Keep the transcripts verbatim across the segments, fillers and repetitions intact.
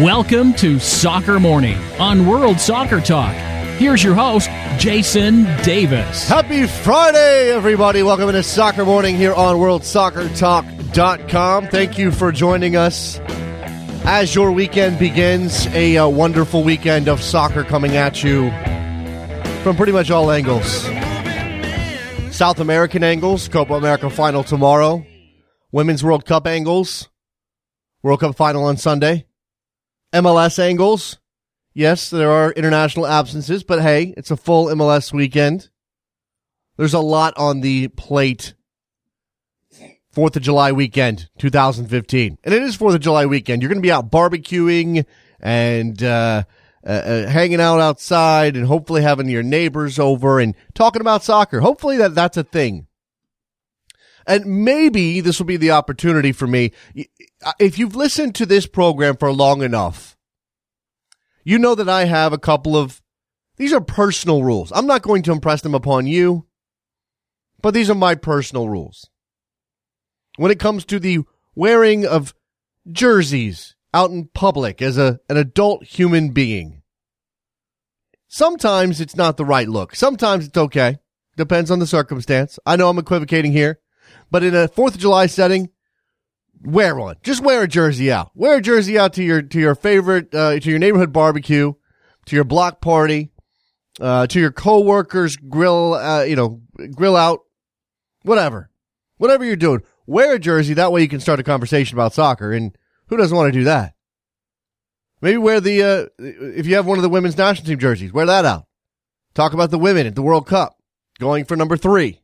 Welcome to Soccer Morning on World Soccer Talk. Here's your host, Jason Davis. Happy Friday, everybody. Welcome to Soccer Morning here on World Soccer Talk dot com. Thank you for joining us as your weekend begins. A uh, wonderful weekend of soccer coming at you from pretty much all angles. South American angles, Copa America final tomorrow. Women's World Cup angles, World Cup final on Sunday. M L S angles. Yes, there are international absences, but hey, it's a full M L S weekend. There's a lot on the plate. fourth of July weekend, two thousand fifteen. And it is fourth of July weekend. You're going to be out barbecuing and uh, uh, uh, hanging out outside and hopefully having your neighbors over and talking about soccer. Hopefully that that's a thing. And maybe this will be the opportunity for me. If you've listened to this program for long enough, you know that I have a couple of, these are personal rules. I'm not going to impress them upon you, but these are my personal rules. When it comes to the wearing of jerseys out in public as a an adult human being, sometimes it's not the right look. Sometimes it's okay. Depends on the circumstance. I know I'm equivocating here. But in a fourth of July setting, wear one. Just wear a jersey out. Wear a jersey out to your to your favorite, uh, to your neighborhood barbecue, to your block party, uh, to your coworkers grill, uh, you know, grill out, whatever, whatever you're doing. Wear a jersey. That way you can start a conversation about soccer. And who doesn't want to do that? Maybe wear the uh, if you have one of the women's national team jerseys, wear that out. Talk about the women at the World Cup, going for number three.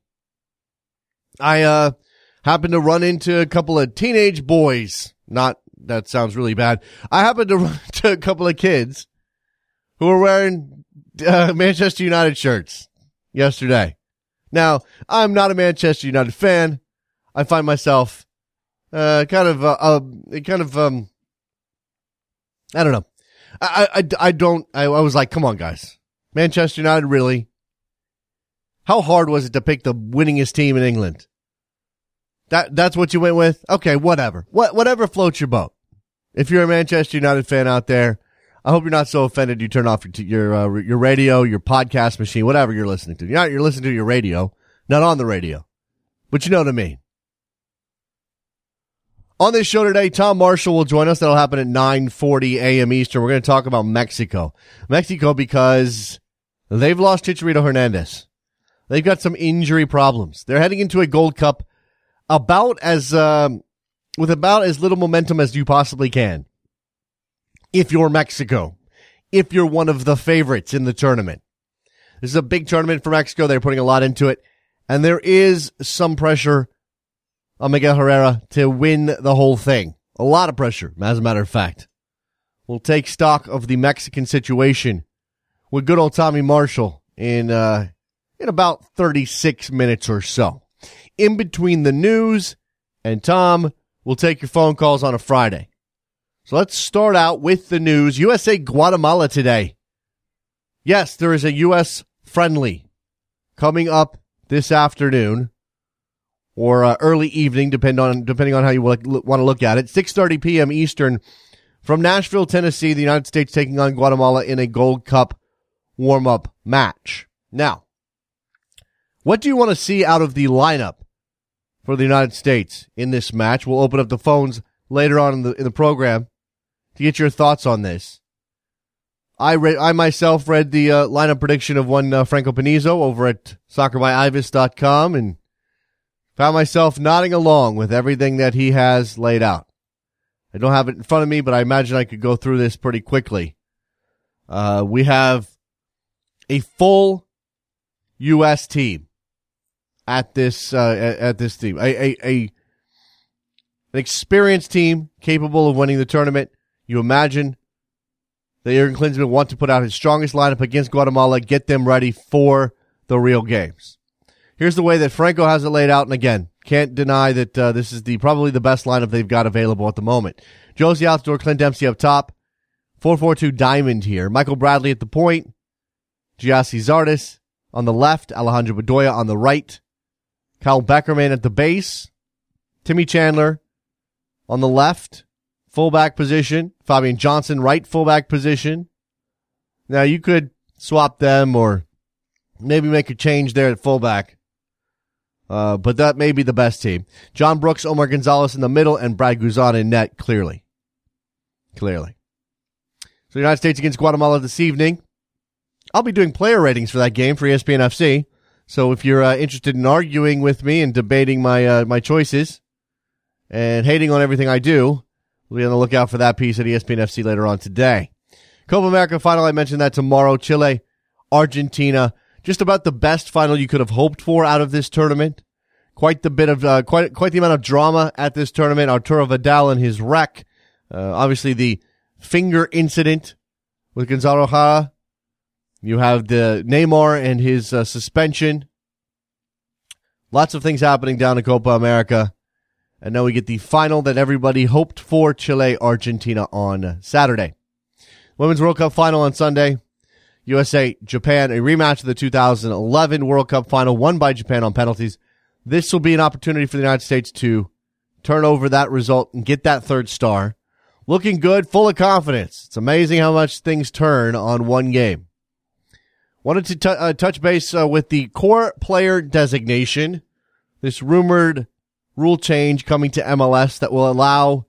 I uh, happened to run into a couple of teenage boys. Not, that sounds really bad. I happened to run into a couple of kids who were wearing uh, Manchester United shirts yesterday. Now, I'm not a Manchester United fan. I find myself uh, kind of, uh, uh, kind of, um, I don't know. I, I, I don't, I, I was like, come on, guys. Manchester United, really? How hard was it to pick the winningest team in England? That that's what you went with? Okay, whatever. What whatever floats your boat. If you're a Manchester United fan out there, I hope you're not so offended you turn off your your uh, your radio, your podcast machine, whatever you're listening to. You're not you're listening to your radio, not on the radio, but you know what I mean. On this show today, Tom Marshall will join us. That'll happen at nine forty a.m. Eastern. We're going to talk about Mexico, Mexico because they've lost Chicharito Hernandez. They've got some injury problems. They're heading into a Gold Cup about as um, with about as little momentum as you possibly can. If you're Mexico, if you're one of the favorites in the tournament, this is a big tournament for Mexico. They're putting a lot into it, and there is some pressure on Miguel Herrera to win the whole thing. A lot of pressure, as a matter of fact. We'll take stock of the Mexican situation with good old Tommy Marshall in. Uh, in about thirty-six minutes or so. In between the news and Tom, we'll take your phone calls on a Friday. So let's start out with the news. U S A Guatemala today. Yes, there is a U S friendly coming up this afternoon or uh, early evening, depend on, depending on how you want to look at it. six thirty p.m. Eastern from Nashville, Tennessee, the United States taking on Guatemala in a Gold Cup warm-up match. Now, what do you want to see out of the lineup for the United States in this match? We'll open up the phones later on in the in the program to get your thoughts on this. I re- I myself read the uh, lineup prediction of one uh, Franco Panizo over at soccer by ibis dot com and found myself nodding along with everything that he has laid out. I don't have it in front of me, but I imagine I could go through this pretty quickly. Uh, we have a full U S team. At this, uh, at this team, a, a, a, an experienced team capable of winning the tournament. You imagine that Jurgen Klinsmann want to put out his strongest lineup against Guatemala, get them ready for the real games. Here's the way that Franco has it laid out, and again, can't deny that uh, this is the probably the best lineup they've got available at the moment. Josie Altidore, Clint Dempsey up top, four four two Diamond here, Michael Bradley at the point, Giassi Zardes on the left, Alejandro Bedoya on the right. Kyle Beckerman at the base, Timmy Chandler on the left, fullback position, Fabian Johnson, right fullback position. Now, you could swap them or maybe make a change there at fullback. Uh, but that may be the best team. John Brooks, Omar Gonzalez in the middle, and Brad Guzan in net, clearly. Clearly. So the United States against Guatemala this evening. I'll be doing player ratings for that game for E S P N F C. So if you're uh, interested in arguing with me and debating my uh, my choices and hating on everything I do, we'll be on the lookout for that piece at E S P N F C later on today. Copa America final, I mentioned that tomorrow. Chile, Argentina. Just about the best final you could have hoped for out of this tournament. Quite the bit of uh, quite quite the amount of drama at this tournament. Arturo Vidal and his wreck. Uh, obviously, the finger incident with Gonzalo Jara. You have the Neymar and his uh, suspension. Lots of things happening down in Copa America, and now we get the final that everybody hoped for: Chile, Argentina on Saturday. Women's World Cup final on Sunday. U S A, Japan, a rematch of the two thousand eleven World Cup final won by Japan on penalties. This will be an opportunity for the United States to turn over that result and get that third star. Looking good, full of confidence. It's amazing how much things turn on one game. Wanted to t- uh, touch base uh, with the core player designation, this rumored rule change coming to M L S that will allow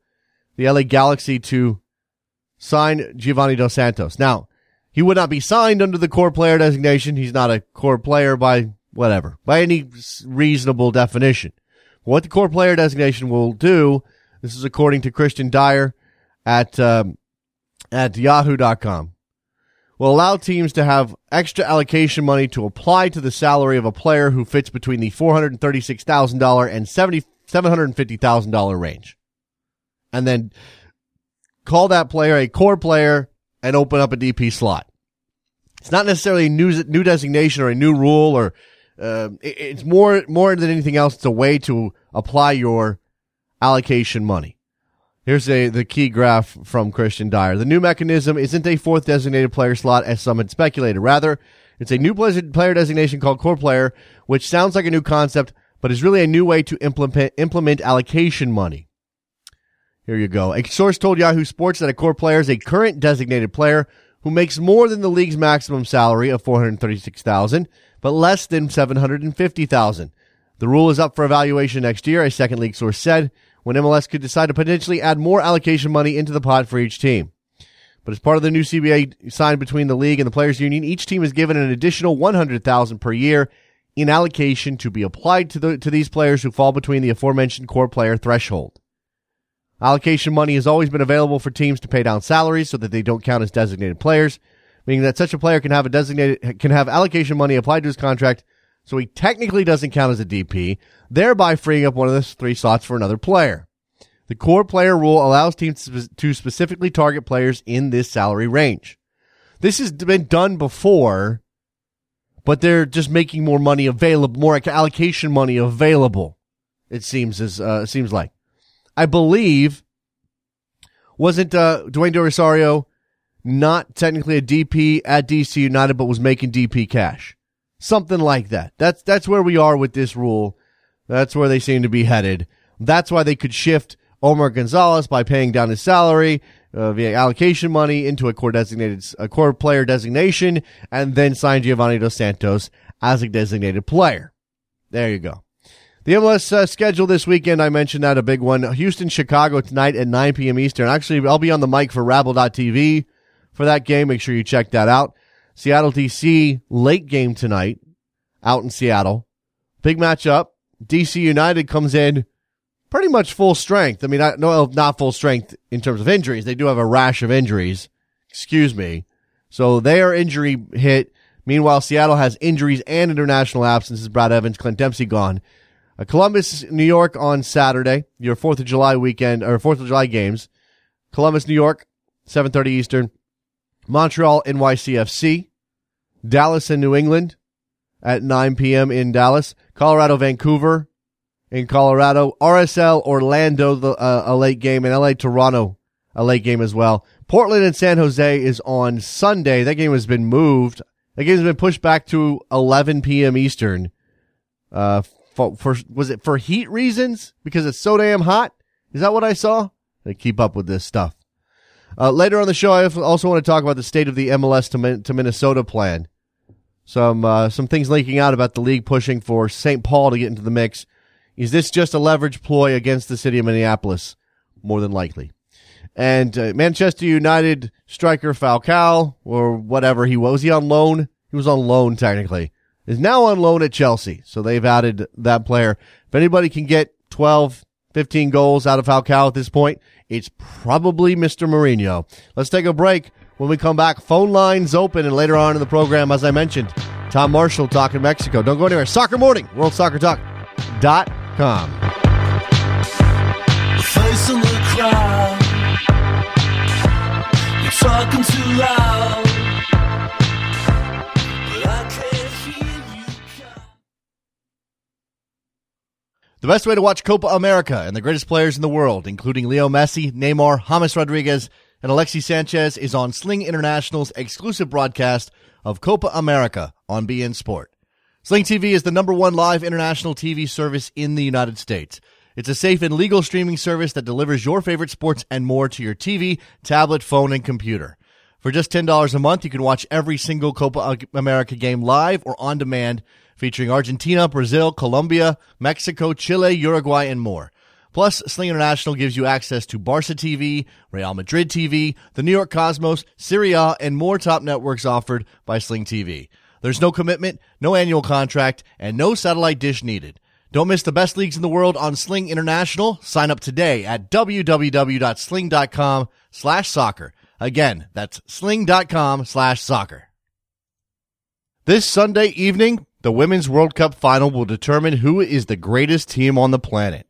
the L A Galaxy to sign Giovanni Dos Santos. Now, he would not be signed under the core player designation. He's not a core player by whatever, by any reasonable definition. What the core player designation will do, this is according to Christian Dyer at um, at yahoo dot com, will allow teams to have extra allocation money to apply to the salary of a player who fits between the four hundred thirty-six thousand dollars and seven hundred fifty thousand dollars range. And then call that player a core player and open up a D P slot. It's not necessarily a new, new designation or a new rule, or uh, it, it's more more than anything else. It's a way to apply your allocation money. Here's a, the key graph from Christian Dyer. The new mechanism isn't a fourth designated player slot, as some had speculated. Rather, it's a new player designation called core player, which sounds like a new concept, but is really a new way to implement implement allocation money. Here you go. A source told Yahoo Sports that a core player is a current designated player who makes more than the league's maximum salary of four hundred thirty-six thousand dollars, but less than seven hundred fifty thousand dollars. The rule is up for evaluation next year, a second league source said, when M L S could decide to potentially add more allocation money into the pot for each team. But as part of the new C B A signed between the league and the players' union, each team is given an additional one hundred thousand dollars per year in allocation to be applied to the, to these players who fall between the aforementioned core player threshold. Allocation money has always been available for teams to pay down salaries so that they don't count as designated players, meaning that such a player can have a designated can have allocation money applied to his contract, so he technically doesn't count as a D P, thereby freeing up one of the three slots for another player. The core player rule allows teams to specifically target players in this salary range. This has been done before, but they're just making more money available, more allocation money available. It seems as uh, seems like. I believe, wasn't uh, Dwayne De Rosario not technically a D P at D C United, but was making D P cash? Something like that. That's that's where we are with this rule. That's where they seem to be headed. That's why they could shift Omar Gonzalez by paying down his salary uh, via allocation money into a core designated a core player designation, and then sign Giovanni Dos Santos as a designated player. There you go. The M L S uh, schedule this weekend, I mentioned that, a big one. Houston, Chicago tonight at nine p.m. Eastern. Actually, I'll be on the mic for Rabble dot T V for that game. Make sure you check that out. Seattle, D C, late game tonight out in Seattle. Big matchup. D C United comes in pretty much full strength. I mean, I, no, not full strength in terms of injuries. They do have a rash of injuries. Excuse me. So they are injury hit. Meanwhile, Seattle has injuries and international absences. Brad Evans, Clint Dempsey gone. Columbus, New York on Saturday, your fourth of July weekend, or fourth of July games. Columbus, New York, seven thirty Eastern. Montreal, N Y C F C. Dallas and New England at nine p.m. in Dallas. Colorado, Vancouver in Colorado. R S L, Orlando, the, uh, a late game. And L A, Toronto, a late game as well. Portland and San Jose is on Sunday. That game has been moved. That game has been pushed back to eleven p.m. Eastern. Uh, For, for was it for heat reasons? Because it's so damn hot? Is that what I saw? to keep up with this stuff. Uh, later on the show, I also want to talk about the state of the M L S to, Min- to Minnesota plan. Some uh, some things leaking out about the league pushing for Saint Paul to get into the mix. Is this just a leverage ploy against the city of Minneapolis? More than likely. And uh, Manchester United striker Falcao, or whatever he was, was he on loan? He was on loan, technically. Is now on loan at Chelsea, so they've added that player. If anybody can get twelve, fifteen goals out of Falcao at this point, it's probably Mister Mourinho. Let's take a break. When we come back, phone lines open, and later on in the program, as I mentioned, Tom Marshall talking Mexico. Don't go anywhere. Soccer Morning, World Soccer Talk dot com. Facing the crowd, you're talking too loud. The best way to watch Copa America and the greatest players in the world, including Leo Messi, Neymar, James Rodriguez, and Alexis Sanchez, is on Sling International's exclusive broadcast of Copa America on B N Sport. Sling T V is the number one live international T V service in the United States. It's a safe and legal streaming service that delivers your favorite sports and more to your T V, tablet, phone, and computer. For just ten dollars a month, you can watch every single Copa America game live or on demand, featuring Argentina, Brazil, Colombia, Mexico, Chile, Uruguay, and more. Plus, Sling International gives you access to Barca T V, Real Madrid T V, the New York Cosmos, Serie A, and more top networks offered by Sling T V. There's no commitment, no annual contract, and no satellite dish needed. Don't miss the best leagues in the world on Sling International. Sign up today at w w w dot sling dot com slash soccer. Again, that's sling dot com slash soccer. This Sunday evening, the Women's World Cup final will determine who is the greatest team on the planet.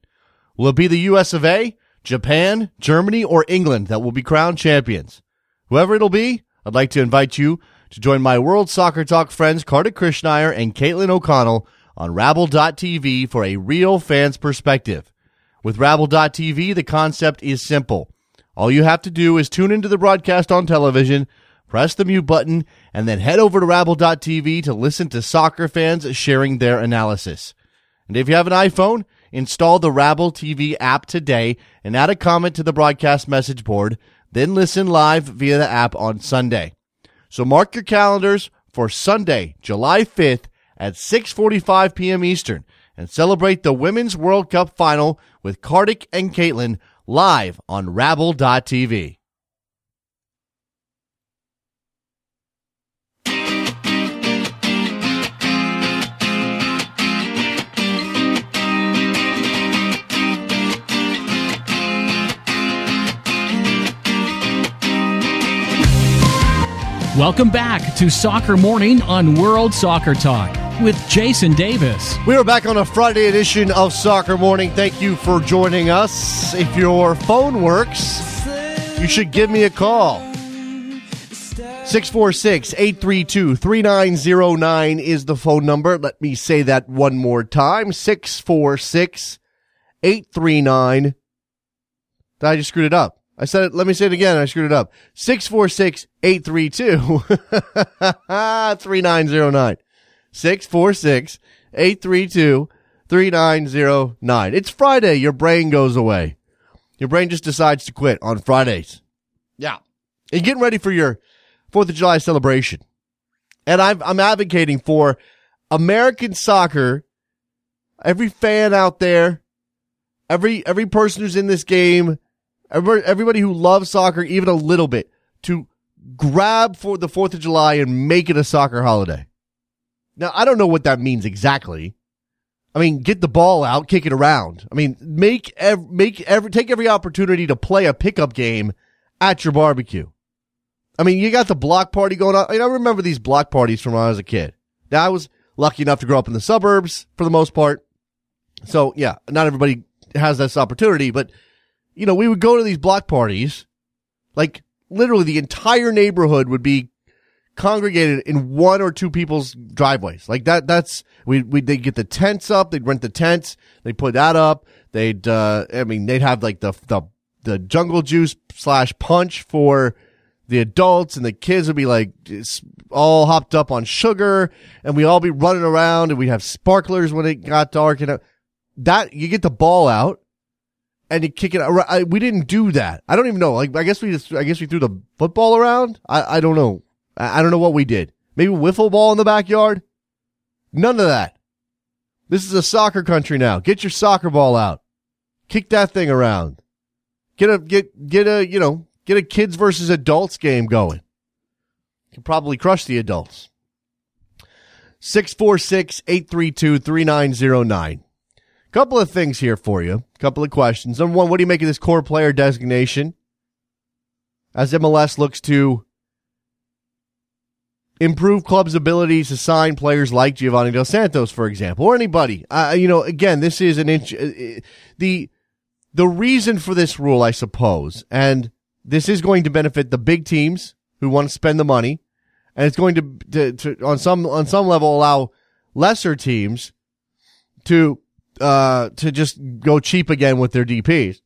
Will it be the U S of A, Japan, Germany, or England that will be crowned champions? Whoever it'll be, I'd like to invite you to join my World Soccer Talk friends Kartik Krishnaiyer and Caitlin O'Connell on Rabble dot t v for a real fan's perspective. With Rabble dot t v, the concept is simple. All you have to do is tune into the broadcast on television, press the mute button, and then head over to Rabble dot t v to listen to soccer fans sharing their analysis. And if you have an iPhone, install the Rabble T V app today and add a comment to the broadcast message board, then listen live via the app on Sunday. So mark your calendars for Sunday, July fifth at six forty-five p.m. Eastern, and celebrate the Women's World Cup final with Kartik and Caitlin live on Rabble dot t v. Welcome back to Soccer Morning on World Soccer Talk with Jason Davis. We are back on a Friday edition of Soccer Morning. Thank you for joining us. If your phone works, you should give me a call. six four six, eight three two, three nine zero nine is the phone number. Let me say that one more time. six four six, eight three nine. I just screwed it up. I said it. Let me say it again. I screwed it up. six four six, eight three two, three nine zero nine. six four six, eight three two, three nine zero nine. It's Friday. Your brain goes away. Your brain just decides to quit on Fridays. Yeah. And getting ready for your fourth of July celebration. And I've, I'm advocating for American soccer. Every fan out there, every, every person who's in this game, everybody who loves soccer, even a little bit, to grab for the fourth of July and make it a soccer holiday. Now, I don't know what that means exactly. I mean, get the ball out, kick it around. I mean, make ev- make every take every opportunity to play a pickup game at your barbecue. I mean, you got the block party going on. I mean, I remember these block parties from when I was a kid. Now, I was lucky enough to grow up in the suburbs for the most part. So, yeah, not everybody has this opportunity, but you know, we would go to these block parties, like literally the entire neighborhood would be congregated in one or two people's driveways. Like that, that's, we, we, they'd get the tents up, they'd rent the tents, they'd put that up, they'd, uh, I mean, they'd have like the, the, the jungle juice slash punch for the adults, and the kids would be like all hopped up on sugar, and we'd all be running around, and we'd have sparklers when it got dark, and uh, that, you get the ball out. and you kick it out. I, we didn't do that. I don't even know. Like, I guess we just, I guess we threw the football around. I, I don't know. I, I don't know what we did. Maybe wiffle ball in the backyard. None of that. This is a soccer country now. Get your soccer ball out. Kick that thing around. Get a, get, get a, you know, get a kids versus adults game going. You can probably crush the adults. six four six, eight three two, three nine zero nine. Couple of things here for you. Couple of questions. Number one, what do you make of this core player designation as M L S looks to improve clubs' ability to sign players like Giovanni Dos Santos, for example, or anybody? Uh, you know, again, this is an inch. Uh, the the reason for this rule, I suppose, and this is going to benefit the big teams who want to spend the money. And it's going to, to, to, on some, on some level, allow lesser teams to, uh, to just go cheap again with their D Ps.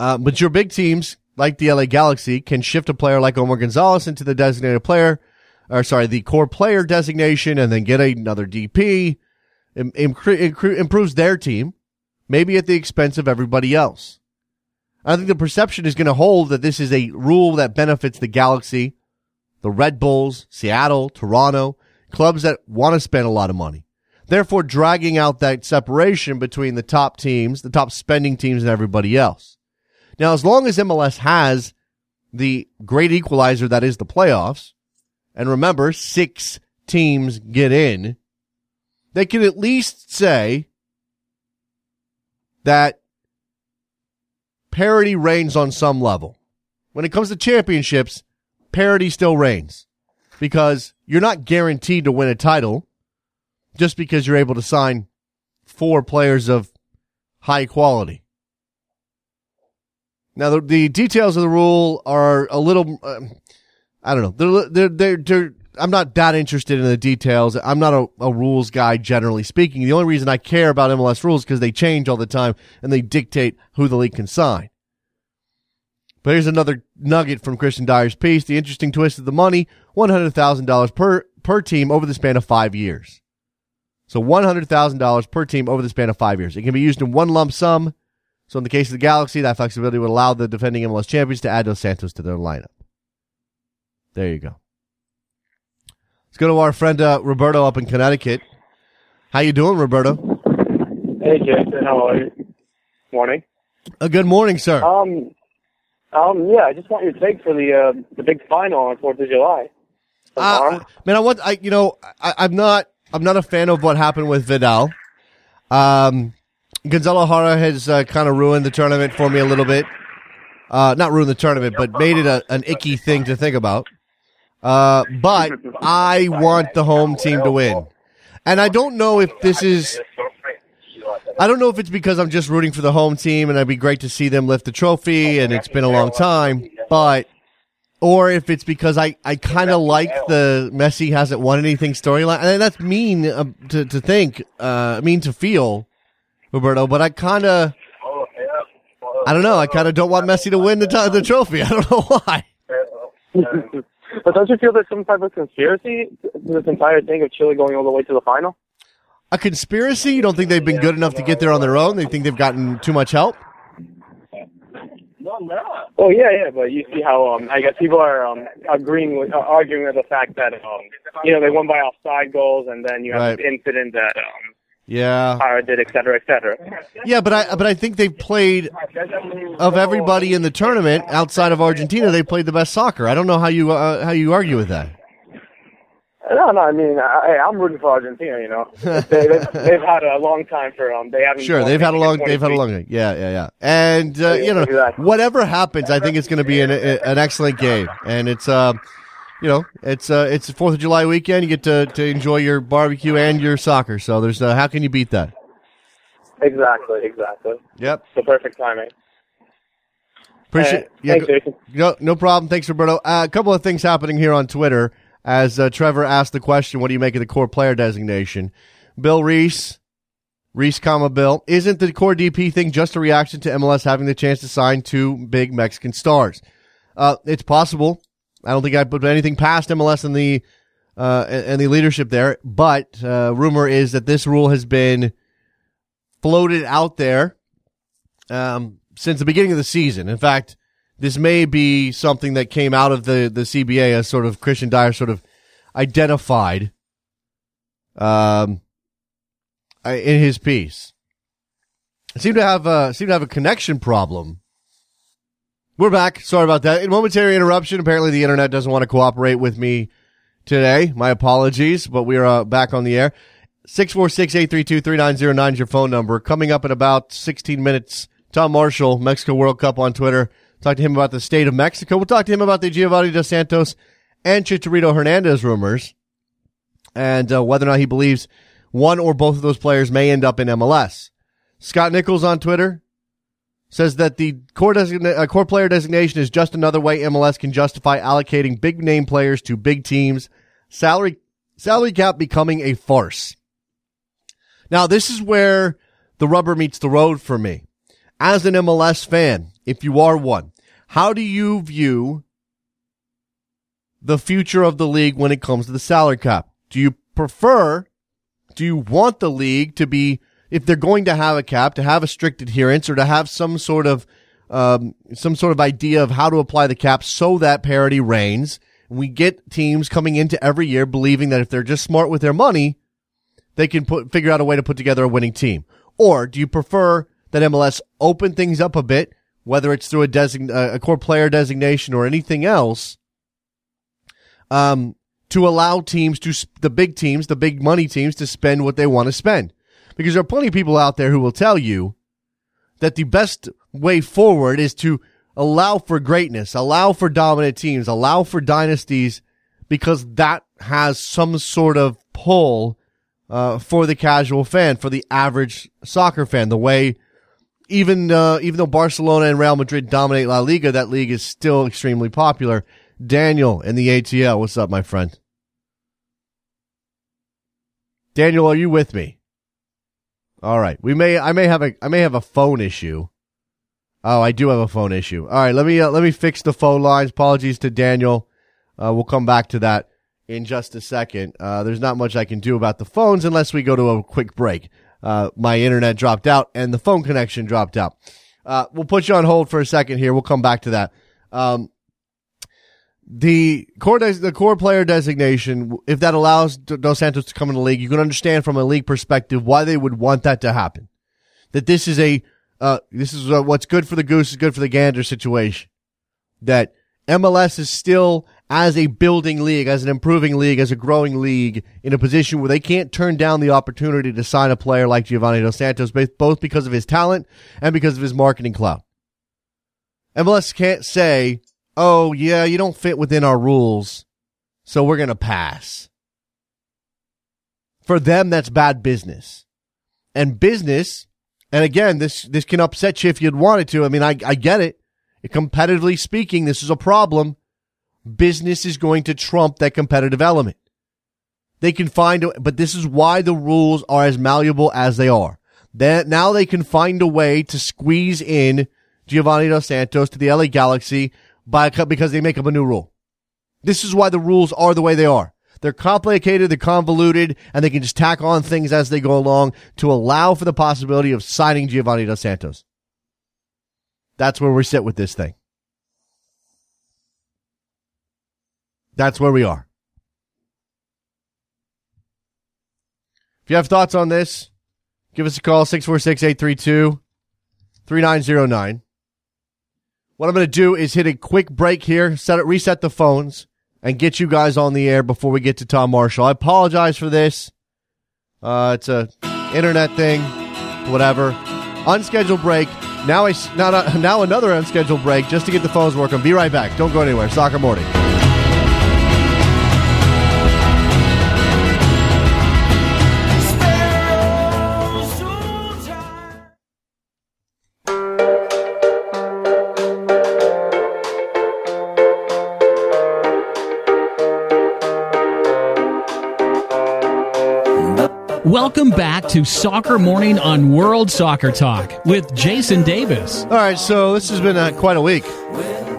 Uh, but your big teams, like the L A Galaxy, can shift a player like Omar Gonzalez into the designated player, or sorry, the core player designation, and then get another D P. Im- incre- improves their team, maybe at the expense of everybody else. I think the perception is going to hold that this is a rule that benefits the Galaxy, the Red Bulls, Seattle, Toronto, clubs that want to spend a lot of money. Therefore, dragging out that separation between the top teams, the top spending teams, and everybody else. Now, as long as M L S has the great equalizer that is the playoffs, and remember, six teams get in, they can at least say that parity reigns on some level. When it comes to championships, parity still reigns because you're not guaranteed to win a title just because you're able to sign four players of high quality. Now, the, the details of the rule are a little, um, I don't know. They're, they're, they're, they're, I'm not that interested in the details. I'm not a, a rules guy, generally speaking. The only reason I care about M L S rules is because they change all the time and they dictate who the league can sign. But here's another nugget from Christian Dyer's piece. The interesting twist of the money, one hundred thousand dollars per, per team over the span of five years. So one hundred thousand dollars per team over the span of five years. It can be used in one lump sum. So in the case of the Galaxy, that flexibility would allow the defending M L S champions to add Dos Santos to their lineup. There you go. Let's go to our friend uh, Roberto up in Connecticut. How you doing, Roberto? Hey, Jason. How are you? Morning. Uh, good morning, sir. Um, um, yeah, I just want your take for the uh, the big final on Fourth of July. Uh, man, I want I you know I, I'm not I'm not a fan of what happened with Vidal. Um, Gonzalo Hara has uh, kind of ruined the tournament for me a little bit. Uh, not ruined the tournament, but made it a, an icky thing to think about. Uh, but I want the home team to win. And I don't know if this is, I don't know if it's because I'm just rooting for the home team and it'd be great to see them lift the trophy and it's been a long time, but, or if it's because I, I kind of like the Messi hasn't won anything storyline. And that's mean uh, to, to think, uh, mean to feel, Roberto, but I kind of, I don't know. I kind of don't want Messi to win the, t- the trophy. I don't know why. But don't you feel there's some type of conspiracy to this entire thing of Chile going all the way to the final? A conspiracy? You don't think they've been good enough to get there on their own? They think they've gotten too much help? No, no. Oh, yeah, yeah, but you see how, um, I guess people are um, agreeing with, uh, arguing with the fact that, um, you know, they won by offside goals, and then you have right. This incident that um, yeah. Hara did, et cetera, et cetera. Yeah, but I, but I think they've played... Of everybody in the tournament outside of Argentina, they played the best soccer. I don't know how you uh, how you argue with that. No, no. I mean, I, I'm rooting for Argentina. You know, they, they've, they've had a long time for um. They haven't. Sure, they've had a long. They've had a long. Game. Yeah, yeah, yeah. And uh, you know, exactly. Whatever happens, I think it's going to be an an excellent game. And it's uh, you know, it's uh, it's the Fourth of July weekend. You get to to enjoy your barbecue and your soccer. So there's uh, how can you beat that? Exactly. Exactly. Yep. The perfect timing. Appreciate, yeah, Thanks, no, no problem. Thanks, Roberto. Uh, a couple of things happening here on Twitter as uh, Trevor asked the question, what do you make of the core player designation? Bill Reese, Reese comma Bill, isn't the core D P thing just a reaction to M L S having the chance to sign two big Mexican stars? Uh, it's possible. I don't think I put anything past M L S and the, uh, and the leadership there, but uh, rumor is that this rule has been floated out there um, since the beginning of the season. In fact, this may be something that came out of the, the C B A as sort of Christian Dyer sort of identified um, in his piece. Seem to have a, seem to have a connection problem. We're back. Sorry about that. A momentary interruption. Apparently the internet doesn't want to cooperate with me today. My apologies, but we are uh, back on the air. six four six, eight three two, three nine zero nine is your phone number. Coming up in about sixteen minutes, Tom Marshall, Mexico World Cup on Twitter. Talk to him about the state of Mexico. We'll talk to him about the Giovanni Dos Santos and Chicharito Hernandez rumors and uh, whether or not he believes one or both of those players may end up in M L S. Scott Nichols on Twitter says that the core, design- uh, core player designation is just another way M L S can justify allocating big-name players to big teams, salary salary cap becoming a farce. Now, this is where the rubber meets the road for me. As an M L S fan, if you are one, how do you view the future of the league when it comes to the salary cap? Do you prefer, do you want the league to be, if they're going to have a cap, to have a strict adherence or to have some sort of um, some sort of idea of how to apply the cap so that parity reigns? And we get teams coming into every year believing that if they're just smart with their money, they can put figure out a way to put together a winning team. Or do you prefer that M L S open things up a bit, whether it's through a, design, a core player designation or anything else, um, to allow teams to the big teams, the big money teams, to spend what they want to spend? Because there are plenty of people out there who will tell you that the best way forward is to allow for greatness, allow for dominant teams, allow for dynasties, because that has some sort of pull uh, for the casual fan, for the average soccer fan. The way even uh, even though Barcelona and Real Madrid dominate La Liga, that league is still extremely popular. Daniel in the A T L, what's up, my friend? Daniel, are you with me? All right, we may I may have a I may have a phone issue. Oh, I do have a phone issue. All right, let me uh, let me fix the phone lines. Apologies to Daniel. Uh, we'll come back to that in just a second. Uh, there's not much I can do about the phones unless we go to a quick break. Uh, my internet dropped out and the phone connection dropped out. Uh, we'll put you on hold for a second here. We'll come back to that. Um, the core des- the core player designation, if that allows Dos Santos to come in the league, you can understand from a league perspective why they would want that to happen. That this is a uh, this is a, what's good for the goose is good for the gander situation. That M L S is still, as a building league, as an improving league, as a growing league, in a position where they can't turn down the opportunity to sign a player like Giovanni Dos Santos, both because of his talent and because of his marketing clout. M L S can't say, oh, yeah, you don't fit within our rules, so we're going to pass. For them, that's bad business. And business, and again, this this can upset you if you'd wanted to. I mean, I, I get it. Competitively speaking, this is a problem. Business is going to trump that competitive element. They can find, but this is why the rules are as malleable as they are. That now they can find a way to squeeze in Giovanni Dos Santos to the L A Galaxy by because they make up a new rule. This is why the rules are the way they are. They're complicated, they're convoluted, and they can just tack on things as they go along to allow for the possibility of signing Giovanni Dos Santos. That's where we sit with this thing. That's where we are. If you have thoughts on this, give us a call, six four six, eight three two, three nine zero nine. What I'm going to do is hit a quick break here, set it, reset the phones, and get you guys on the air before we get to Tom Marshall. I apologize for this. Uh, it's a internet thing, whatever. Unscheduled break. Now, I, now, now another unscheduled break just to get the phones working. Be right back. Don't go anywhere. Soccer Morning. Welcome back to Soccer Morning on World Soccer Talk with Jason Davis. All right, so this has been uh, quite a week.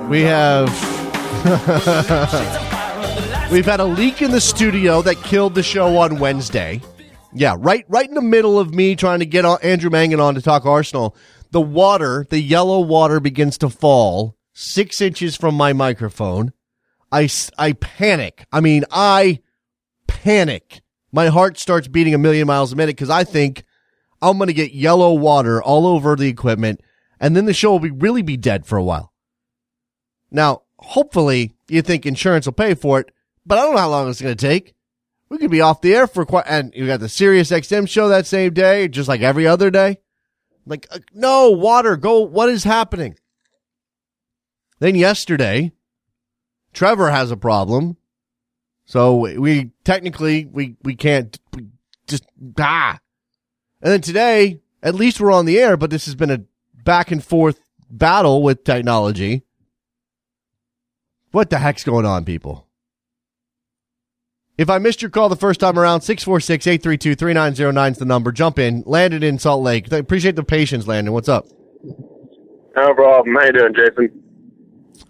We have we've had a leak in the studio that killed the show on Wednesday. Yeah, right right in the middle of me trying to get Andrew Mangan on to talk Arsenal, the water, the yellow water begins to fall six inches from my microphone. I, I panic. I mean, I panic. My heart starts beating a million miles a minute because I think I'm going to get yellow water all over the equipment, and then the show will be, really be dead for a while. Now, hopefully, you think insurance will pay for it, but I don't know how long it's going to take. We could be off the air for quite, and you got the Sirius X M show that same day, just like every other day. Like, uh, no, water, go, what is happening? Then yesterday, Trevor has a problem. So we, we technically, we, we can't we just, ah. And then today, at least we're on the air, but this has been a back and forth battle with technology. What the heck's going on, people? If I missed your call the first time around, six four six, eight three two, three nine zero nine is the number. Jump in. Landon in Salt Lake. I appreciate the patience, Landon. What's up? No problem. How you doing, Jason?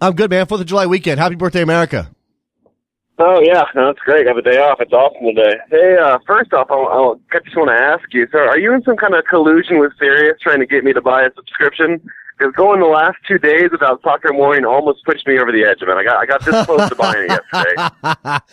I'm good, man. Fourth of July weekend. Happy birthday, America. Oh, yeah. No, that's great. I have a day off. It's awesome today. Hey, uh, first off, I'll, I'll, I just want to ask you, sir, are you in some kind of collusion with Sirius trying to get me to buy a subscription? Because going the last two days without Soccer Morning almost pushed me over the edge, man. I got I got this close to buying it yesterday.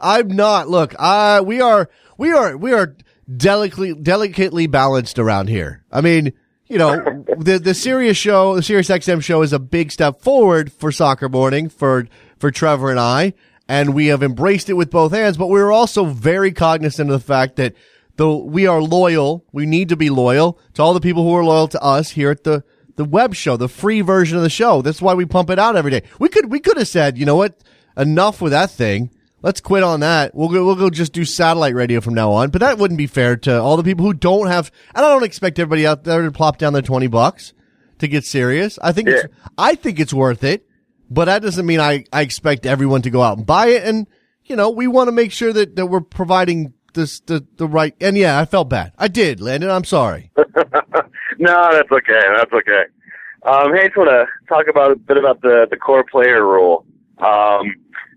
I'm not. Look, uh, we are we are we are delicately delicately balanced around here. I mean, you know, the the Sirius show, the Sirius X M show, is a big step forward for Soccer Morning for for Trevor and I, and we have embraced it with both hands. But we're also very cognizant of the fact that though we are loyal, we need to be loyal to all the people who are loyal to us here at the. The web show, the free version of the show. That's why we pump it out every day. We could, we could have said, you know what? Enough with that thing. Let's quit on that. We'll go, we'll go just do satellite radio from now on. But that wouldn't be fair to all the people who don't have, and I don't expect everybody out there to plop down their twenty bucks to get serious. I think, yeah. it's, I think it's worth it, but that doesn't mean I, I expect everyone to go out and buy it. And, you know, we want to make sure that, that we're providing this, the, the right. And yeah, I felt bad. I did, Landon. I'm sorry. No, that's okay. That's okay. Um, hey, I just want to talk about a bit about the, the core player rule. Um,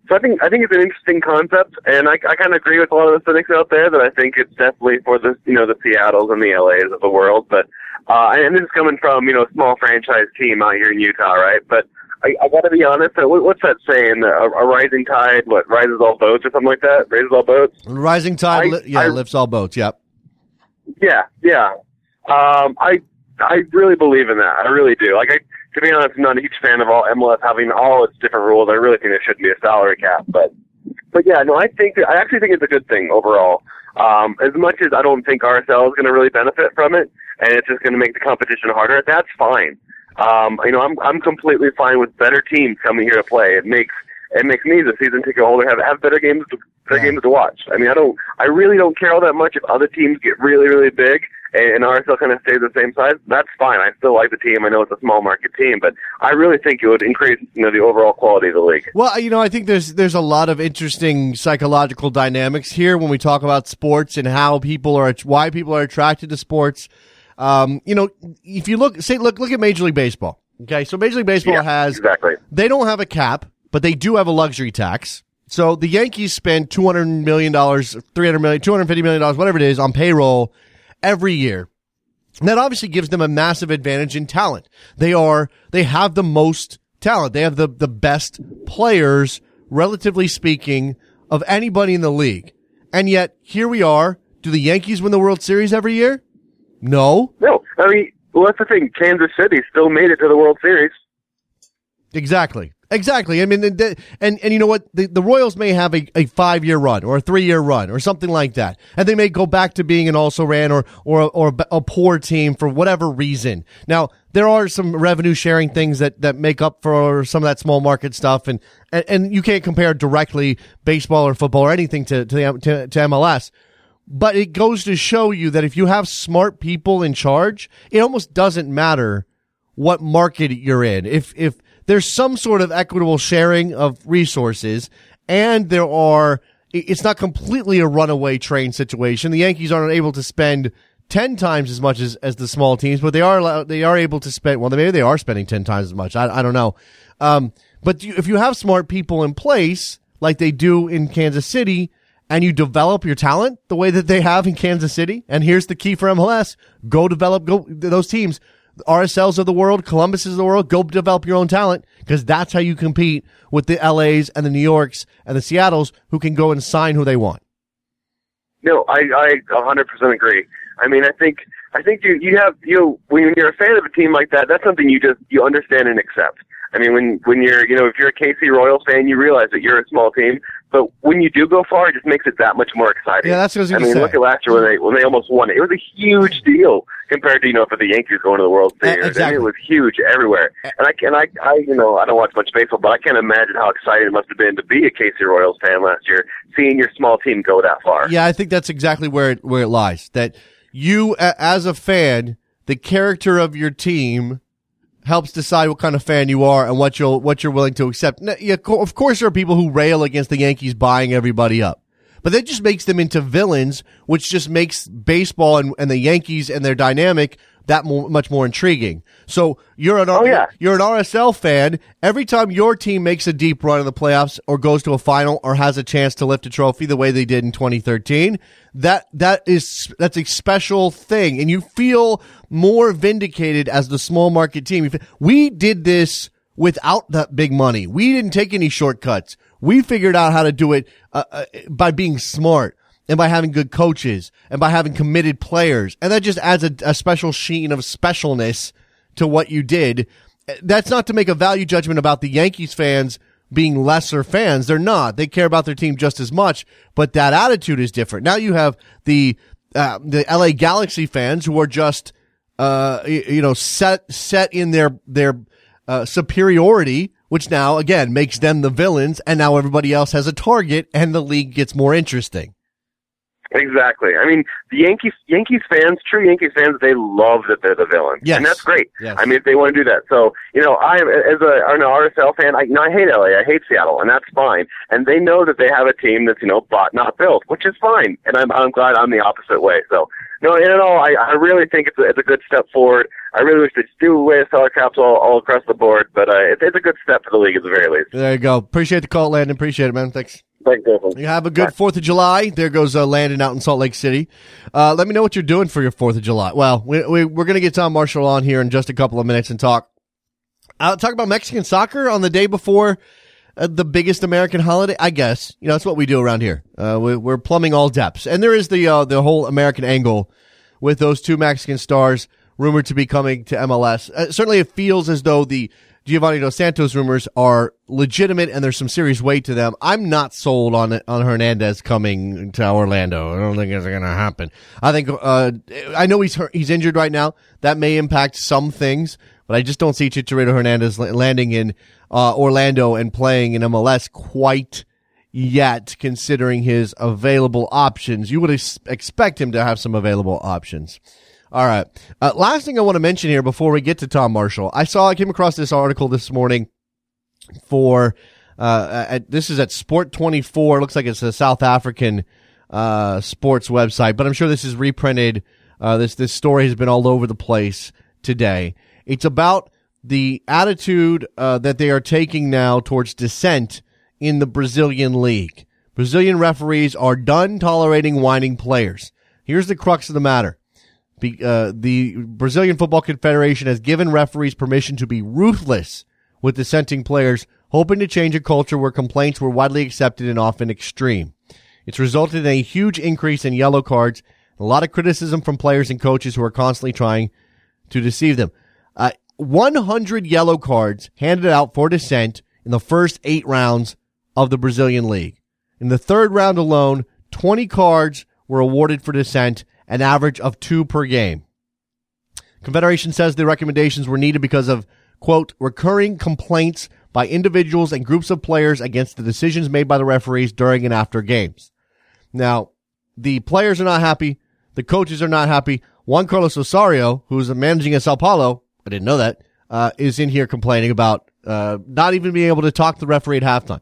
so I think I think it's an interesting concept, and I, I kind of agree with a lot of the cynics out there that I think it's definitely for the you know the Seattles and the L As of the world. But uh, and this is coming from you know a small franchise team out here in Utah, right? But I, I got to be honest. What's that saying? A, a rising tide, what rises all boats, or something like that? Raises all boats. Rising tide, I, li- yeah, I, lifts all boats. Yep. Yeah. Yeah. Um, I I really believe in that. I really do. Like, I, to be honest, I'm not a huge fan of all M L S having all its different rules. I really think there should be a salary cap. But, but yeah, no, I think that, I actually think it's a good thing overall. Um, as much as I don't think R S L is going to really benefit from it, and it's just going to make the competition harder, that's fine. Um, you know, I'm I'm completely fine with better teams coming here to play. It makes it makes me, the season ticket holder, have have better games to, better games to watch. I mean, I don't I really don't care all that much if other teams get really really big. And R S L kind of stays the same size. That's fine. I still like the team. I know it's a small market team, but I really think it would increase, you know, the overall quality of the league. Well, you know, I think there's there's a lot of interesting psychological dynamics here when we talk about sports and how people are, why people are attracted to sports. Um, you know, if you look, say, look, look at Major League Baseball. Okay, so Major League Baseball yeah, has exactly. They don't have a cap, but they do have a luxury tax. So the Yankees spend two hundred million dollars, three hundred million, two hundred fifty million dollars, whatever it is, on payroll every year. And that obviously gives them a massive advantage in talent. They are, they have the most talent. They have the, the best players, relatively speaking, of anybody in the league. And yet, here we are. Do the Yankees win the World Series every year? No. No. I mean, well, that's the thing. Kansas City still made it to the World Series. Exactly. Exactly. I mean, the, the, and, and you know what? The, the Royals may have a, a five year run or a three year run or something like that. And they may go back to being an also ran or, or, or a poor team for whatever reason. Now, there are some revenue sharing things that, that make up for some of that small market stuff. And, and, and you can't compare directly baseball or football or anything to, to, the, to, to M L S. But it goes to show you that if you have smart people in charge, it almost doesn't matter what market you're in. If, if, There's some sort of equitable sharing of resources, and there are, it's not completely a runaway train situation. The Yankees aren't able to spend ten times as much as, as the small teams, but they are, they are able to spend, well, maybe they are spending ten times as much. I, I don't know. Um, but if you have smart people in place, like they do in Kansas City, and you develop your talent the way that they have in Kansas City, and here's the key for M L S, go develop go those teams. R S Ls of the world, Columbus is the world, go develop your own talent, because that's how you compete with the L As and the New Yorks and the Seattles who can go and sign who they want. No, I, I one hundred percent agree. I mean, I think, I think you, you have, you know, when you're a fan of a team like that, that's something you just, you understand and accept. I mean, when, when you're, you know, if you're a K C Royals fan, you realize that you're a small team, but when you do go far, it just makes it that much more exciting. Yeah, that's what I was going to say. I mean, look at last year when they, when they almost won it. It was a huge deal compared to, you know, for the Yankees going to the World Series. Uh, exactly. It was huge everywhere. And I can, I, I, you know, I don't watch much baseball, but I can't imagine how exciting it must have been to be a K C Royals fan last year, seeing your small team go that far. Yeah, I think that's exactly where it, where it lies. That you, as a fan, the character of your team helps decide what kind of fan you are and what you'll, what you're willing to accept. Now, yeah, of course, there are people who rail against the Yankees buying everybody up, but that just makes them into villains, which just makes baseball and, and the Yankees and their dynamic that more, much more intriguing. So you're an, oh, yeah. you're an R S L fan. Every time your team makes a deep run in the playoffs or goes to a final or has a chance to lift a trophy the way they did in twenty thirteen, that, that is, that's a special thing. And you feel more vindicated as the small market team. We did this without that big money. We didn't take any shortcuts. We figured out how to do it uh, uh, by being smart and by having good coaches and by having committed players. And that just adds a, a special sheen of specialness to what you did. That's not to make a value judgment about the Yankees fans being lesser fans. They're not. They care about their team just as much, but that attitude is different. Now you have the, uh, the L A Galaxy fans who are just, uh, you, you know, set, set in their, their, uh, superiority, which now, again, makes them the villains, and now everybody else has a target, and the league gets more interesting. Exactly. I mean, the Yankees Yankees fans, true Yankees fans, they love that they're the villains. Yes. And that's great. Yes. I mean, if they want to do that. So, you know, I am, as a, an R S L fan, I, you know, I hate L A, I hate Seattle, and that's fine. And they know that they have a team that's, you know, bought, not built, which is fine. And I'm, I'm glad I'm the opposite way. So, no, in all, I, I really think it's a, it's a good step forward. I really wish they'd do away with salary caps all, all across the board, but uh, it's, it's a good step for the league at the very least. There you go. Appreciate the call, Landon. Appreciate it, man. Thanks. Thanks, Devin. You have a good Fourth of July. There goes uh, Landon out in Salt Lake City. Uh, let me know what you're doing for your Fourth of July. Well, we, we, we're going to get Tom Marshall on here in just a couple of minutes and talk. I'll talk about Mexican soccer on the day before uh, the biggest American holiday. I guess you know that's what we do around here. Uh, we, we're plumbing all depths, and there is the uh, the whole American angle with those two Mexican stars rumored to be coming to M L S. Uh, certainly, it feels as though the Giovanni Dos Santos rumors are legitimate, and there's some serious weight to them. I'm not sold on on Hernandez coming to Orlando. I don't think it's going to happen. I think uh, I know he's he's injured right now. That may impact some things, but I just don't see Chicharito Hernandez landing in uh, Orlando and playing in M L S quite yet, considering his available options. You would ex- expect him to have some available options. All right. Uh, last thing I want to mention here before we get to Tom Marshall, I saw I came across this article this morning for uh at, this is at Sport twenty-four. It looks like it's a South African uh sports website, but I'm sure this is reprinted. Uh this this story has been all over the place today. It's about the attitude uh that they are taking now towards dissent in the Brazilian league. Brazilian referees are done tolerating whining players. Here's the crux of the matter. Be, uh, the Brazilian Football Confederation has given referees permission to be ruthless with dissenting players, hoping to change a culture where complaints were widely accepted and often extreme. It's resulted in a huge increase in yellow cards, a lot of criticism from players and coaches who are constantly trying to deceive them. Uh, one hundred yellow cards handed out for dissent in the first eight rounds of the Brazilian League. In the third round alone, twenty cards were awarded for dissent, an average of two per game. Confederation says the recommendations were needed because of, quote, recurring complaints by individuals and groups of players against the decisions made by the referees during and after games. Now, the players are not happy. The coaches are not happy. Juan Carlos Osorio, who's managing at Sao Paulo, I didn't know that, uh, is in here complaining about uh, not even being able to talk to the referee at halftime.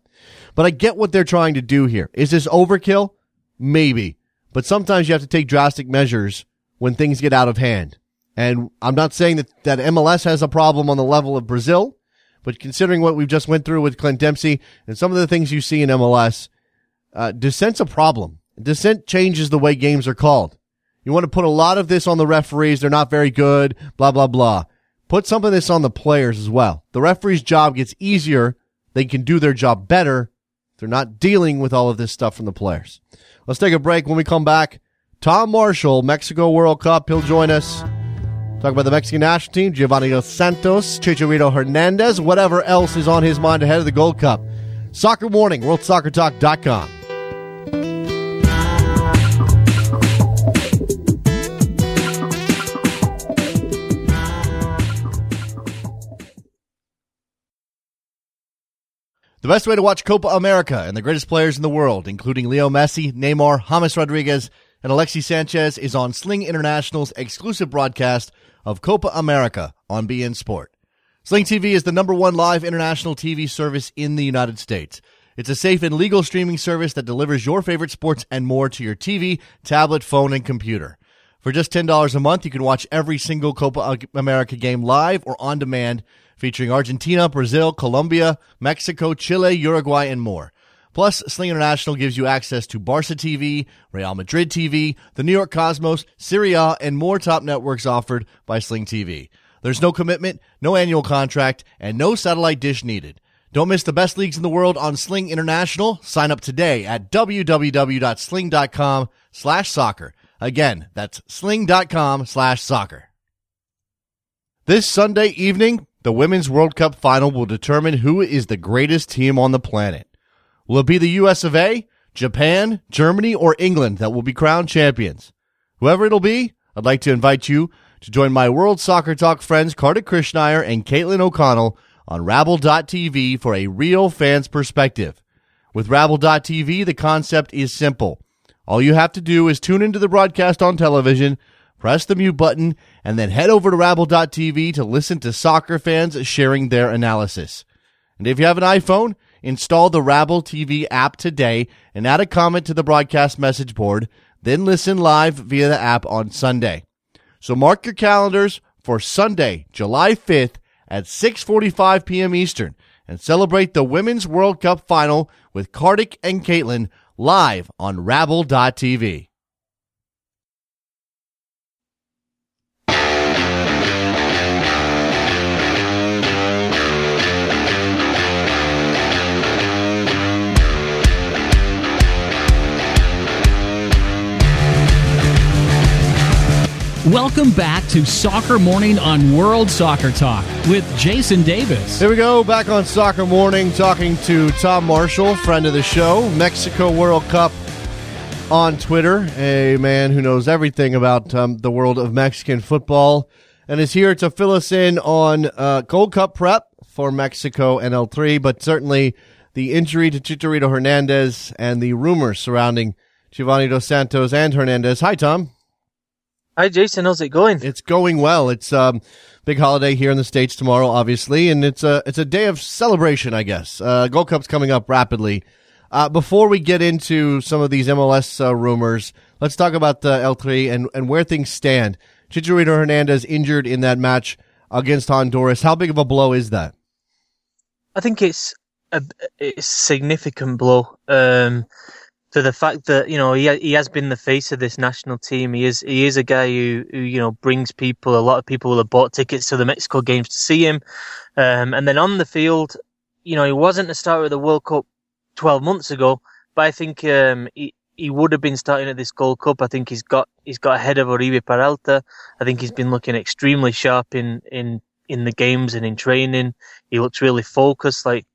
But I get what they're trying to do here. Is this overkill? Maybe. But sometimes you have to take drastic measures when things get out of hand. And I'm not saying that, that M L S has a problem on the level of Brazil, but considering what we've just went through with Clint Dempsey and some of the things you see in M L S, Uh, dissent's a problem. Dissent changes the way games are called. You want to put a lot of this on the referees. They're not very good, blah, blah, blah. Put some of this on the players as well. The referee's job gets easier. They can do their job better. They're not dealing with all of this stuff from the players. Let's take a break. When we come back, Tom Marshall, Mexico World Cup. He'll join us. Talk about the Mexican national team, Giovanni Dos Santos, Chicharito Hernandez, whatever else is on his mind ahead of the Gold Cup. Soccer Morning, World Soccer Talk dot com. The best way to watch Copa America and the greatest players in the world, including Leo Messi, Neymar, James Rodriguez, and Alexis Sanchez, is on Sling International's exclusive broadcast of Copa America on B N Sport. Sling T V is the number one live international T V service in the United States. It's a safe and legal streaming service that delivers your favorite sports and more to your T V, tablet, phone, and computer. For just ten dollars a month, you can watch every single Copa America game live or on demand, featuring Argentina, Brazil, Colombia, Mexico, Chile, Uruguay, and more. Plus, Sling International gives you access to Barca T V, Real Madrid T V, the New York Cosmos, Serie A, and more top networks offered by Sling T V. There's no commitment, no annual contract, and no satellite dish needed. Don't miss the best leagues in the world on Sling International. Sign up today at w w w dot sling dot com slash soccer. Again, that's sling dot com slash soccer. This Sunday evening, the Women's World Cup final will determine who is the greatest team on the planet. Will it be the U S of A, Japan, Germany, or England that will be crowned champions? Whoever it'll be, I'd like to invite you to join my World Soccer Talk friends Kartik Krishnaiyer and Caitlin O'Connell on Rabble dot T V for a real fan's perspective. With Rabble dot T V, the concept is simple. All you have to do is tune into the broadcast on television, press the mute button, and then head over to Rabble dot T V to listen to soccer fans sharing their analysis. And if you have an iPhone, install the Rabble T V app today and add a comment to the broadcast message board, then listen live via the app on Sunday. So mark your calendars for Sunday, July fifth at six forty-five p m Eastern and celebrate the Women's World Cup final with Kartik and Caitlin live on Rabble dot T V. Welcome back to Soccer Morning on World Soccer Talk with Jason Davis. Here we go, back on Soccer Morning, talking to Tom Marshall, friend of the show, Mexico World Cup on Twitter, a man who knows everything about um, the world of Mexican football, and is here to fill us in on uh, Gold Cup prep for Mexico and L three, but certainly the injury to Chicharito Hernandez and the rumors surrounding Giovanni Dos Santos and Hernandez. Hi, Tom. Hi, Jason. How's it going? It's going well. It's a um, big holiday here in the States tomorrow, obviously, and it's a, it's a day of celebration, I guess. Uh, Gold Cup's coming up rapidly. Uh, before we get into some of these M L S uh, rumors, let's talk about the L three and, and where things stand. Chicharito Hernandez injured in that match against Honduras. How big of a blow is that? I think it's a, it's a significant blow. Um For the fact that, you know, he he has been the face of this national team. He is he is a guy who, who you know, brings people. A lot of people will have bought tickets to the Mexico games to see him. Um, and then on the field, you know, he wasn't the starter of the World Cup twelve months ago, but I think um, he, he would have been starting at this Gold Cup. I think he's got he's got ahead of Oribe Peralta. I think he's been looking extremely sharp in, in, in the games and in training. He looks really focused, like,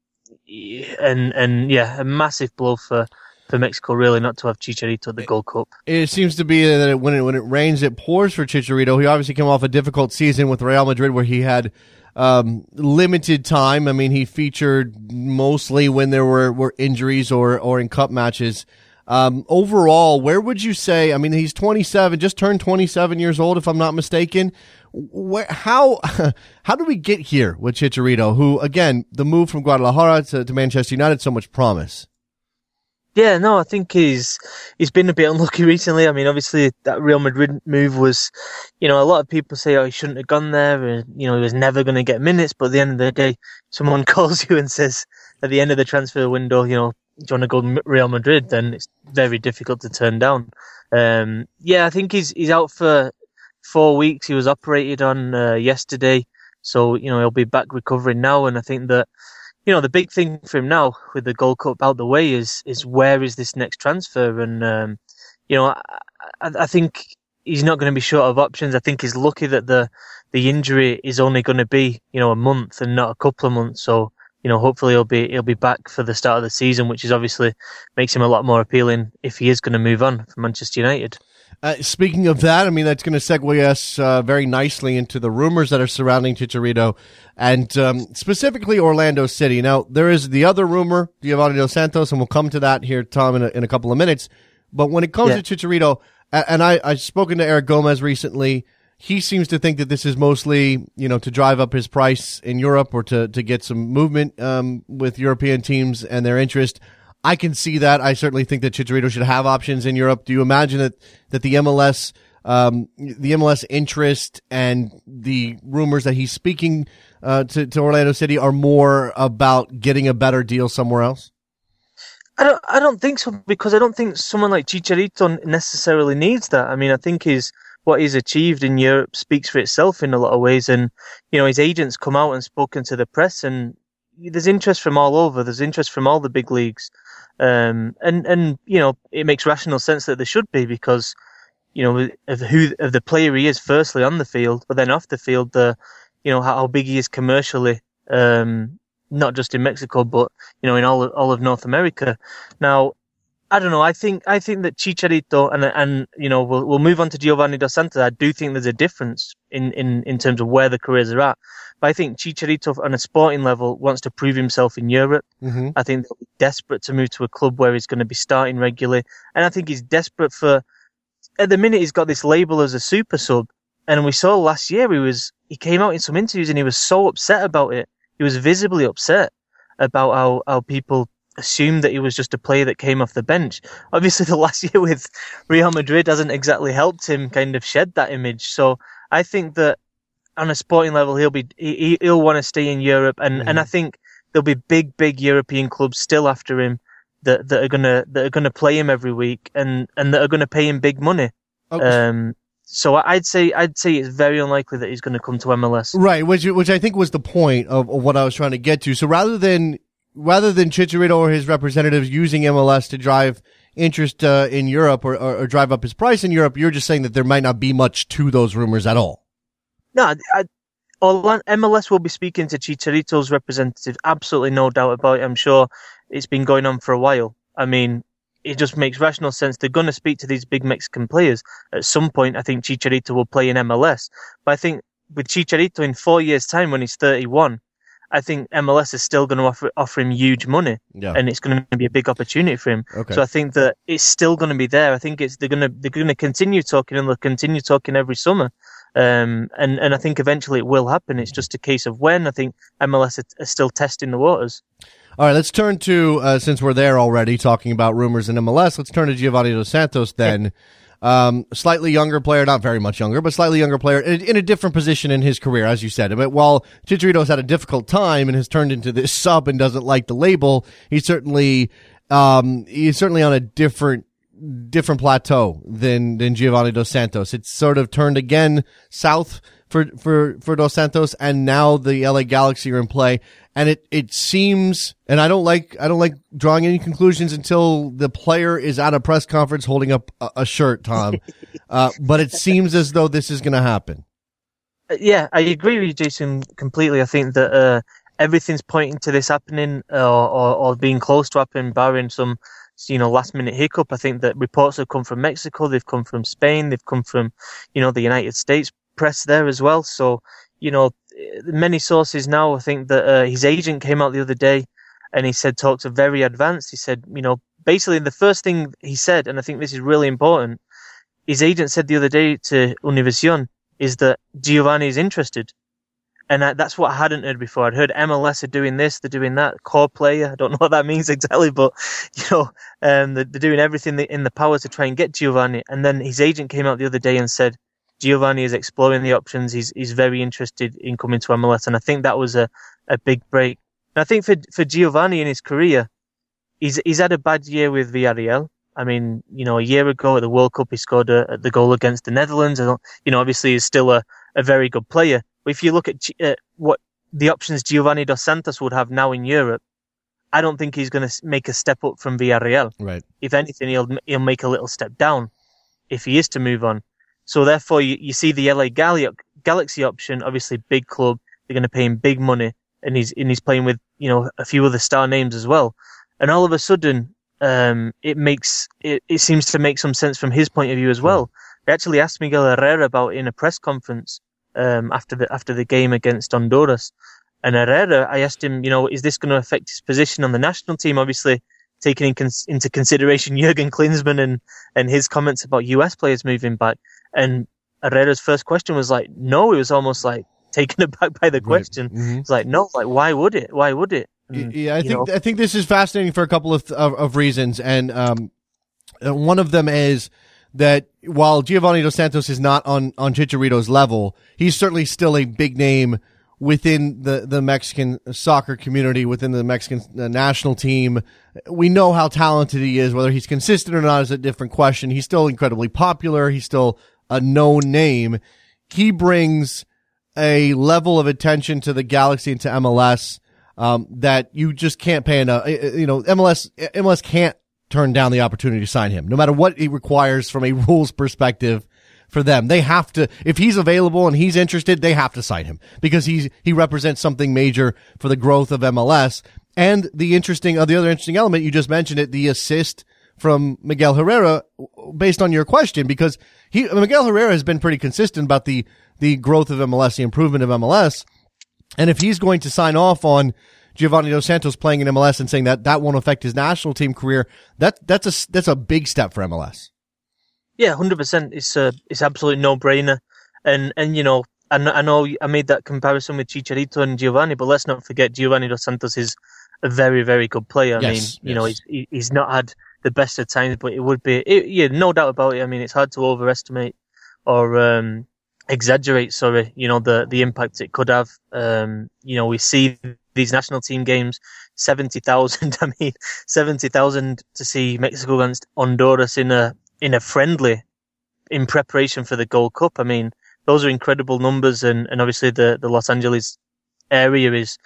and, and yeah, a massive blow for... for Mexico, really, not to have Chicharito at the Gold Cup. It seems to be that it, when it when it rains, it pours for Chicharito. He obviously came off a difficult season with Real Madrid where he had um, limited time. I mean, he featured mostly when there were, were injuries or, or in cup matches. Um, overall, where would you say, I mean, he's twenty-seven, just turned twenty-seven years old, if I'm not mistaken. Where, how, how do we get here with Chicharito, who, again, the move from Guadalajara to, to Manchester United, so much promise? Yeah, no, I think he's he's been a bit unlucky recently. I mean, obviously that Real Madrid move was, you know, a lot of people say, oh, he shouldn't have gone there, and you know, he was never going to get minutes. But at the end of the day, someone calls you and says, at the end of the transfer window, you know, do you want to go Real Madrid, then it's very difficult to turn down. Um, yeah, I think he's he's out for four weeks. He was operated on uh, yesterday, so you know he'll be back recovering now. And I think that you know the big thing for him now, with the Gold Cup out the way, is is where is this next transfer? And um, you know, I, I, I think he's not going to be short of options. I think he's lucky that the the injury is only going to be you know a month and not a couple of months. So. You know, hopefully he'll be he'll be back for the start of the season, which is obviously makes him a lot more appealing if he is going to move on from Manchester United. Uh, speaking of that, I mean, that's going to segue us uh, very nicely into the rumors that are surrounding Chicharito and um, specifically Orlando City. Now, there is the other rumor, Giovanni Dos Santos, and we'll come to that here, Tom, in a, in a couple of minutes. But when it comes yeah. to Chicharito, and I, I've spoken to Eric Gomez recently. He seems to think that this is mostly, you know, to drive up his price in Europe or to, to get some movement um, with European teams and their interest. I can see that. I certainly think that Chicharito should have options in Europe. Do you imagine that, that the M L S, um, the M L S interest and the rumors that he's speaking uh, to, to Orlando City are more about getting a better deal somewhere else? I don't, I don't think so, because I don't think someone like Chicharito necessarily needs that. I mean, I think he's... what he's achieved in Europe speaks for itself in a lot of ways. And, you know, his agents come out and spoken to the press, and there's interest from all over. There's interest from all the big leagues. Um, and, and, you know, it makes rational sense that there should be, because, you know, of who, of the player he is, firstly on the field, but then off the field, the, you know, how, how big he is commercially, um, not just in Mexico, but, you know, in all, all of North America. Now, I don't know. I think I think that Chicharito, and and you know we'll we'll move on to Giovanni Dos Santos. I do think there's a difference in, in, in terms of where the careers are at. But I think Chicharito, on a sporting level, wants to prove himself in Europe. Mm-hmm. I think they'll be desperate to move to a club where he's going to be starting regularly, and I think he's desperate for. At the minute, he's got this label as a super sub, and we saw last year he was he came out in some interviews and he was so upset about it. He was visibly upset about how how people. Assumed that he was just a player that came off the bench. Obviously, the last year with Real Madrid hasn't exactly helped him kind of shed that image. So I think that on a sporting level, he'll be he, he'll want to stay in Europe, and, mm-hmm. and I think there'll be big, big European clubs still after him that, that are gonna that are gonna play him every week and, and that are gonna pay him big money. Okay. Um, So I'd say I'd say it's very unlikely that he's going to come to M L S. Right, which which I think was the point of, of what I was trying to get to. So rather than Rather than Chicharito or his representatives using M L S to drive interest uh, in Europe or, or, or drive up his price in Europe, you're just saying that there might not be much to those rumors at all. No, I, M L S will be speaking to Chicharito's representative. Absolutely no doubt about it. I'm sure it's been going on for a while. I mean, it just makes rational sense. They're going to speak to these big Mexican players. At some point, I think Chicharito will play in M L S. But I think with Chicharito in four years' time when he's thirty-one, I think M L S is still going to offer, offer him huge money, yeah. and it's going to be a big opportunity for him. Okay. So I think that it's still going to be there. I think it's they're going to they're going to continue talking, and they'll continue talking every summer. Um, and and I think eventually it will happen. It's just a case of when. I think M L S are, are still testing the waters. All right, let's turn to uh, since we're there already talking about rumors in M L S. Let's turn to Giovanni Dos Santos then. Um, slightly younger player, not very much younger, but slightly younger player in, in a different position in his career, as you said. But while Chicharito's had a difficult time and has turned into this sub and doesn't like the label, he's certainly, um, he's certainly on a different, different plateau than, than Giovanni Dos Santos. It's sort of turned again south for, for, for Dos Santos. And now the L A Galaxy are in play. And it, it seems, and I don't like, I don't like drawing any conclusions until the player is at a press conference holding up a, a shirt, Tom. uh, but it seems as though this is going to happen. Yeah, I agree with you, Jason, completely. I think that, uh, everything's pointing to this happening or, or, or being close to happening, barring some, you know, last minute hiccup. I think that reports have come from Mexico. They've come from Spain. They've come from, you know, the United States press there as well. So, you know, many sources now, I think that uh, his agent came out the other day and he said talks are very advanced. He said, you know, basically the first thing he said, and I think this is really important, his agent said the other day to Univision is that Giovanni is interested. And I, that's what I hadn't heard before. I'd heard M L S are doing this, they're doing that, core player. I don't know what that means exactly, but, you know, um, they're, they're doing everything in the power to try and get Giovanni. And then his agent came out the other day and said, Giovanni is exploring the options. He's he's very interested in coming to M L S, and I think that was a, a big break. And I think for for Giovanni in his career, he's he's had a bad year with Villarreal. I mean, you know, a year ago at the World Cup, he scored a, the goal against the Netherlands. And, you know, obviously he's still a, a very good player. But if you look at uh, what the options Giovanni Dos Santos would have now in Europe, I don't think he's going to make a step up from Villarreal. Right. If anything, he'll he'll make a little step down if he is to move on. So therefore, you, you see the L A Galaxy option, obviously big club. They're going to pay him big money, and he's and he's playing with, you know, a few other star names as well. And all of a sudden, um, it makes it, it seems to make some sense from his point of view as well. They actually asked Miguel Herrera about it in a press conference um, after the after the game against Honduras. And Herrera, I asked him, you know, is this going to affect his position on the national team? Obviously, taking in cons- into consideration Jurgen Klinsmann and, and his comments about U S players moving back. And Herrera's first question was like, no, it was almost like taken aback by the question. Right. Mm-hmm. It's like, no, like, why would it? Why would it? And, yeah, I think know. I think this is fascinating for a couple of of, of reasons. And um, one of them is that while Giovanni Dos Santos is not on, on Chicharito's level, he's certainly still a big name within the, the Mexican soccer community, within the Mexican uh, national team. We know how talented he is. Whether he's consistent or not is a different question. He's still incredibly popular. He's still a known name. He brings a level of attention to the Galaxy and to M L S um, that you just can't pay enough. You know, M L S, M L S can't turn down the opportunity to sign him, no matter what it requires from a rules perspective. For them, they have to, if he's available and he's interested, they have to sign him because he's, he represents something major for the growth of M L S. And the interesting, uh, the other interesting element, you just mentioned it, the assist from Miguel Herrera based on your question, because he, Miguel Herrera has been pretty consistent about the, the growth of M L S, the improvement of M L S. And if he's going to sign off on Giovanni Dos Santos playing in M L S and saying that that won't affect his national team career, that, that's a, that's a big step for M L S. Yeah, one hundred percent. It's a, it's absolutely no-brainer. And, and you know, I, I know I made that comparison with Chicharito and Giovanni, but let's not forget Giovanni Dos Santos is a very, very good player. I yes, mean, you yes. know, he's, he's not had the best of times, but it would be, it, yeah, no doubt about it. I mean, it's hard to overestimate or um, exaggerate, sorry, you know, the, the impact it could have. Um, you know, we see these national team games, seventy thousand, I mean, seventy thousand to see Mexico against Honduras in a, in a friendly in preparation for the Gold Cup. I mean, those are incredible numbers. And, and obviously the, the Los Angeles area is,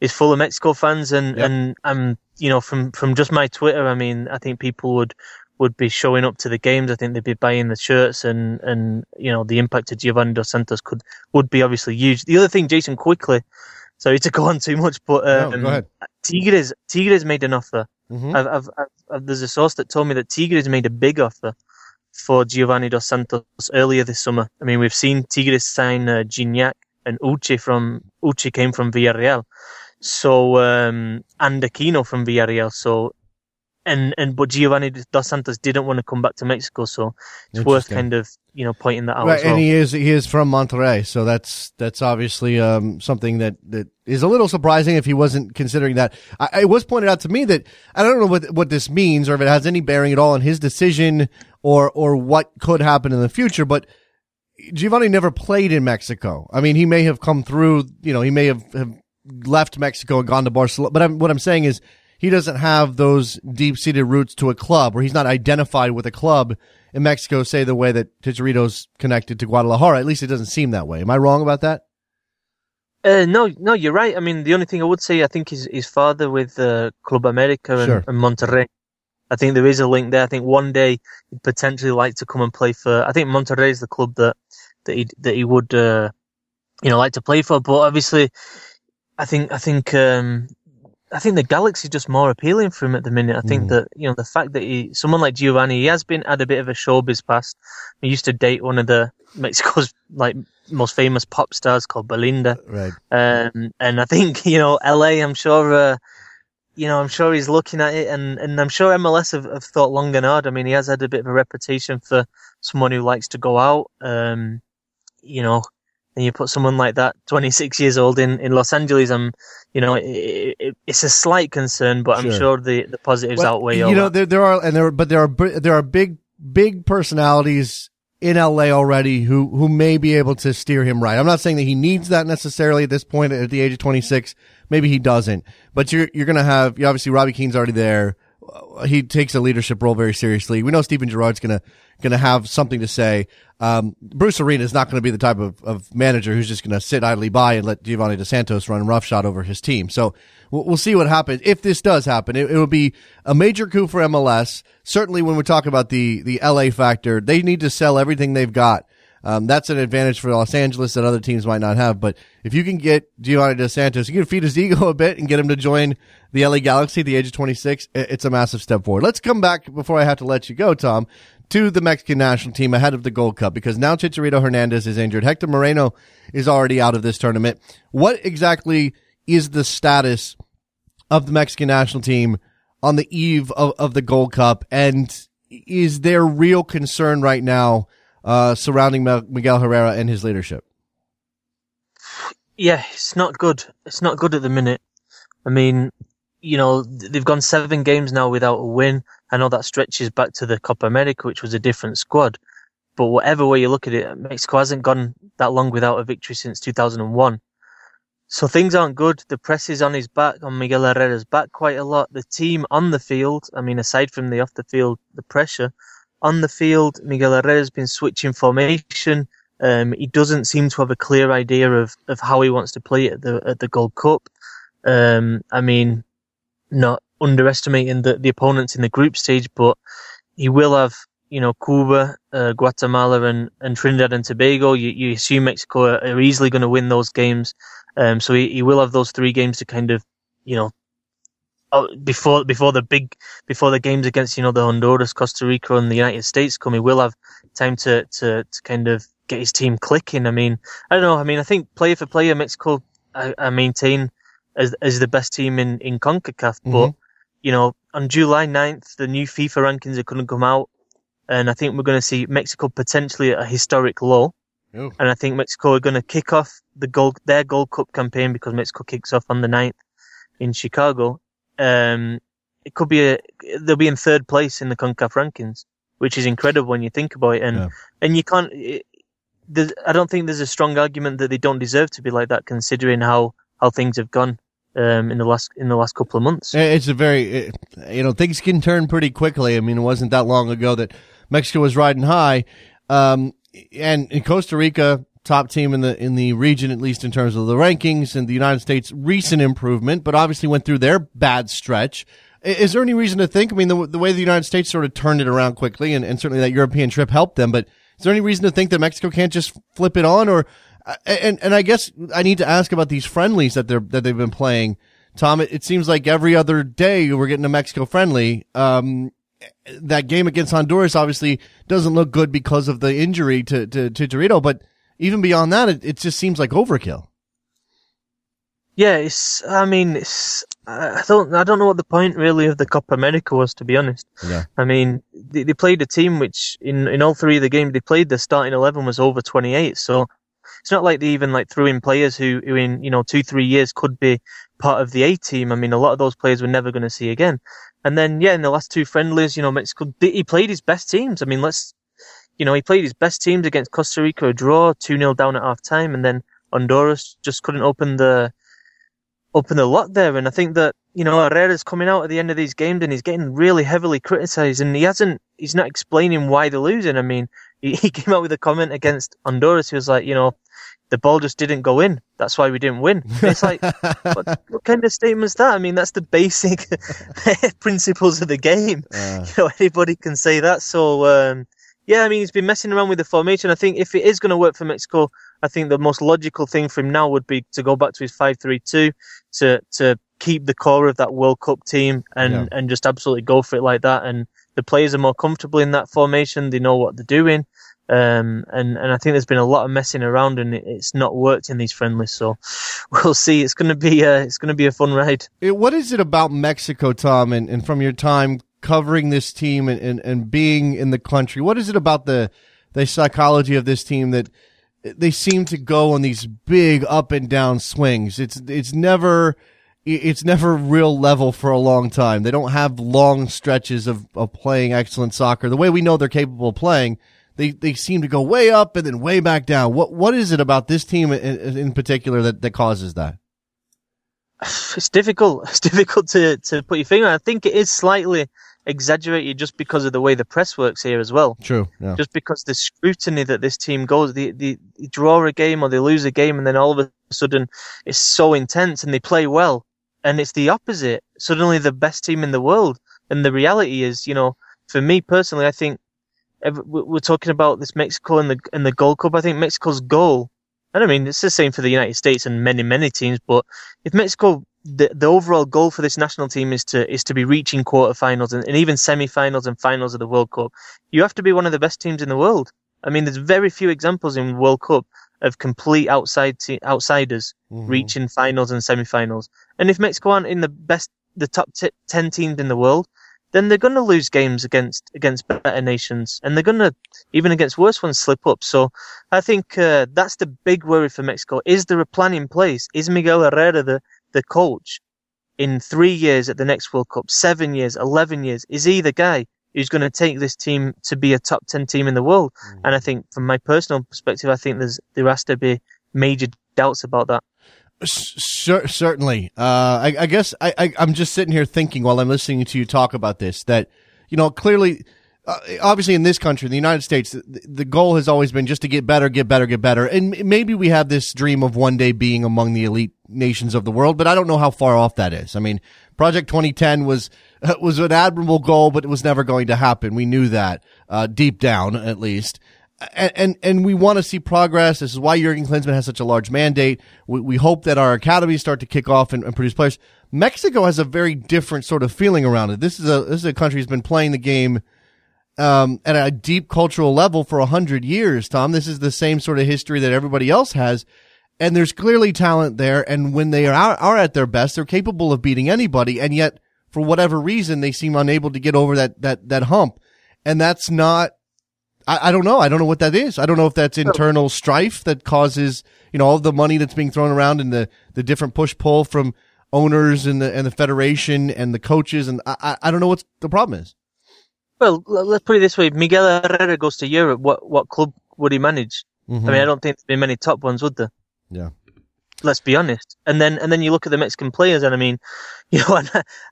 is full of Mexico fans. And, yep. and, um, you know, from, from just my Twitter, I mean, I think people would, would be showing up to the games. I think they'd be buying the shirts and, and, you know, the impact of Giovanni Dos Santos could, would be obviously huge. The other thing, Jason, quickly, sorry to go on too much, but, um, no, Tigres, Tigres made an offer. Mm-hmm. I've, I've, I've, there's a source that told me that Tigres made a big offer for Giovanni Dos Santos earlier this summer. I mean, we've seen Tigres sign uh, Gignac and Uche from Uche came from Villarreal, so um, and Aquino from Villarreal. So and and but Giovanni Dos Santos didn't want to come back to Mexico, so it's worth kind of you know pointing that out. Right, as well. And he is he is from Monterrey, so that's that's obviously um, something that that. is a little surprising if he wasn't considering that. I, it was pointed out to me that I don't know what what this means or if it has any bearing at all on his decision or or what could happen in the future, but Giovanni never played in Mexico. I mean, he may have come through, you know, he may have, have left Mexico and gone to Barcelona, but I'm, what I'm saying is he doesn't have those deep-seated roots to a club, or he's not identified with a club in Mexico, say the way that Chicharito's connected to Guadalajara. At least it doesn't seem that way. Am I wrong about that? Uh, no, no, you're right. I mean, the only thing I would say, I think, is his father with uh, Club America and, sure. and Monterrey. I think there is a link there. I think one day he'd potentially like to come and play for. I think Monterrey is the club that that he that he would uh, you know like to play for. But obviously, I think I think um, I think the Galaxy is just more appealing for him at the minute. I think mm. that you know the fact that he someone like Giovanni, he has been had a bit of a showbiz past. He used to date one of the Mexico's like. most famous pop stars called Belinda. Right. Um, and I think, you know, L A, I'm sure, uh, you know, I'm sure he's looking at it and, and I'm sure M L S have, have thought long and hard. I mean, he has had a bit of a reputation for someone who likes to go out. Um, you know, and you put someone like that, twenty-six years old in, in Los Angeles, I'm, you know, it, it, it's a slight concern, but I'm sure, sure the, the positives well, outweigh all You know, that. there, there are, and there, but there are, there are big, big personalities in L A already who who may be able to steer him right. I'm not saying that he needs that necessarily at this point at the age of twenty-six. Maybe he doesn't. But you're you're going to have, you obviously Robbie Keane's already there. he takes the leadership role very seriously. We know Steven Gerrard's gonna gonna have something to say. Um, Bruce Arena is not going to be the type of, of manager who's just going to sit idly by and let Giovanni Dos Santos run roughshod over his team. So we'll, we'll see what happens if this does happen. It, it will be a major coup for M L S. Certainly, when we talk about the the L A factor, they need to sell everything they've got. Um, that's an advantage for Los Angeles that other teams might not have. But if you can get Giovanni Dos Santos, you can feed his ego a bit and get him to join the L A Galaxy at the age of twenty-six. It's a massive step forward. Let's come back before I have to let you go, Tom, to the Mexican national team ahead of the Gold Cup, because now Chicharito Hernandez is injured. Hector Moreno is already out of this tournament. What exactly is the status of the Mexican national team on the eve of, of the Gold Cup? And is there real concern right now Uh, surrounding Miguel Herrera and his leadership? Yeah, it's not good. It's not good at the minute. I mean, you know, they've gone seven games now without a win. I know that stretches back to the Copa America, which was a different squad. But whatever way you look at it, Mexico hasn't gone that long without a victory since two thousand one. So things aren't good. The press is on his back, on Miguel Herrera's back quite a lot. The team on the field, I mean, aside from the off the field, the pressure, on the field, Miguel Herrera's been switching formation. Um, he doesn't seem to have a clear idea of, of how he wants to play at the at the Gold Cup. Um, I mean, not underestimating the, the opponents in the group stage, but he will have, you know, Cuba, uh, Guatemala, and, and Trinidad and Tobago. You, you assume Mexico are easily going to win those games. Um, so he, he will have those three games to kind of, you know, Before before the big before the games against, you know, the Honduras, Costa Rica, and the United States come, he will have time to, to, to kind of get his team clicking. I mean, I don't know. I mean, I think player for player, Mexico, I, I maintain as as the best team in in CONCACAF. Mm-hmm. But you know, on July ninth, the new FIFA rankings are going to come out, and I think we're going to see Mexico potentially at a historic low. Ooh. And I think Mexico are going to kick off the gold their Gold Cup campaign, because Mexico kicks off on the ninth in Chicago. Um, it could be a, they'll be in third place in the CONCACAF rankings, which is incredible when you think about it. And, yeah. and you can't, it, I don't think there's a strong argument that they don't deserve to be like that, considering how, how things have gone, um, in the last, in the last couple of months. It's a very, it, you know, things can turn pretty quickly. I mean, it wasn't that long ago that Mexico was riding high. Um, and in Costa Rica, top team in the in the region, at least in terms of the rankings, and the United States, recent improvement, but obviously went through their bad stretch. Is there any reason to think, I mean, the, the way the United States sort of turned it around quickly, and, and certainly that European trip helped them, but is there any reason to think that Mexico can't just flip it on? Or and and I guess I need to ask about these friendlies that they're that they've been playing, Tom. It, it seems like every other day we're getting a Mexico friendly. Um, that game against Honduras obviously doesn't look good because of the injury to to, to Chicharito, but even beyond that, it, it just seems like overkill. Yeah, it's. I mean, it's. I don't. I don't know what the point really of the Copa America was, to be honest. Yeah. I mean, they, they played a team which, in, in all three of the games they played, their starting eleven was over twenty-eight. So it's not like they even like threw in players who, who in you know two three years could be part of the A team. I mean, a lot of those players we're never going to see again. And then yeah, in the last two friendlies, you know, Mexico he played his best teams. I mean, let's. You know, he played his best teams against Costa Rica, a draw, two nil down at half time, and then Honduras just couldn't open the open the lock there. And I think that, you know, Herrera's coming out at the end of these games and he's getting really heavily criticised, and he hasn't he's not explaining why they're losing. I mean, he, he came out with a comment against Honduras. He was like, you know, the ball just didn't go in. That's why we didn't win. It's like, what, what kind of statement is that? I mean, that's the basic principles of the game. Uh. You know, anybody can say that. So, um, yeah, I mean, he's been messing around with the formation. I think if it is going to work for Mexico, I think the most logical thing for him now would be to go back to his five three two, to to keep the core of that World Cup team and, yeah. and just absolutely go for it like that. And the players are more comfortable in that formation. They know what they're doing. Um, and, and I think there's been a lot of messing around, and it, it's not worked in these friendlies. So we'll see. It's going to be a, it's going to be a fun ride. What is it about Mexico, Tom, and, and from your time covering this team and, and, and being in the country, what is it about the the psychology of this team that they seem to go on these big up and down swings? It's it's never it's never real level for a long time. They don't have long stretches of, of playing excellent soccer. The way we know they're capable of playing, they they seem to go way up and then way back down. What what is it about this team in, in particular that, that causes that? It's difficult. It's difficult to, to put your finger on. I think it is slightly exaggerated just because of the way the press works here as well. True. Yeah. Just because the scrutiny that this team goes, they, they draw a game or they lose a game, and then all of a sudden it's so intense and they play well. And it's the opposite. Suddenly the best team in the world. And the reality is, you know, for me personally, I think every, we're talking about this Mexico and the, and the Gold Cup. I think Mexico's goal, and I mean, it's the same for the United States and many, many teams, but if Mexico, the, the overall goal for this national team is to, is to be reaching quarterfinals and, and even semifinals and finals of the World Cup, you have to be one of the best teams in the world. I mean, there's very few examples in World Cup of complete outside te- outsiders mm-hmm. reaching finals and semifinals. And if Mexico aren't in the best, the top t- ten teams in the world, then they're going to lose games against against better nations, and they're going to, even against worse ones, slip up. So I think uh, that's the big worry for Mexico. Is there a plan in place? Is Miguel Herrera, the, the coach, in three years at the next World Cup, seven years, eleven years, is he the guy who's going to take this team to be a top ten team in the world? Mm. And I think from my personal perspective, I think there's there has to be major doubts about that. C- certainly. Uh, I, I guess I, I, I'm just sitting here thinking while I'm listening to you talk about this that, you know, clearly, uh, obviously in this country, in the United States, the, the goal has always been just to get better, get better, get better. And m- maybe we have this dream of one day being among the elite nations of the world, but I don't know how far off that is. I mean, Project twenty ten was uh, was an admirable goal, but it was never going to happen. We knew that, uh, deep down at least. And, and, and we want to see progress. This is why Jurgen Klinsmann has such a large mandate. We, we hope that our academies start to kick off and, and produce players. Mexico has a very different sort of feeling around it. This is a, this is a country that's been playing the game, um, at a deep cultural level for a hundred years, Tom. This is the same sort of history that everybody else has. And there's clearly talent there. And when they are, are at their best, they're capable of beating anybody. And yet, for whatever reason, they seem unable to get over that, that, that hump. And that's not, I, I don't know. I don't know what that is. I don't know if that's internal strife that causes, you know, all the money that's being thrown around and the, the different push pull from owners and the, and the federation and the coaches. And I, I don't know what the problem is. Well, let's put it this way. If Miguel Herrera goes to Europe, what, what club would he manage? Mm-hmm. I mean, I don't think there'd be many top ones, would there? Yeah. Let's be honest. And then, and then you look at the Mexican players, and I mean, you know,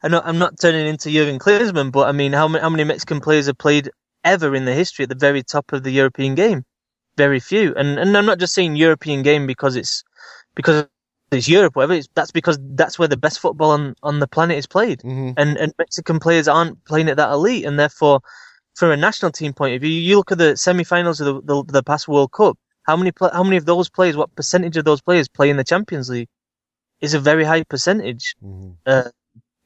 I know I'm not turning into Jurgen Klinsmann, but I mean, how many, how many Mexican players have played ever in the history at the very top of the European game? Very few. And and I'm not just saying European game because it's because it's Europe, whatever. It's, that's because that's where the best football on, on the planet is played. Mm-hmm. And and Mexican players aren't playing at that elite. And therefore, from a national team point of view, you look at the semi-finals of the the, the past World Cup. How many how many of those players? What percentage of those players play in the Champions League? It's a very high percentage. Mm-hmm. Uh,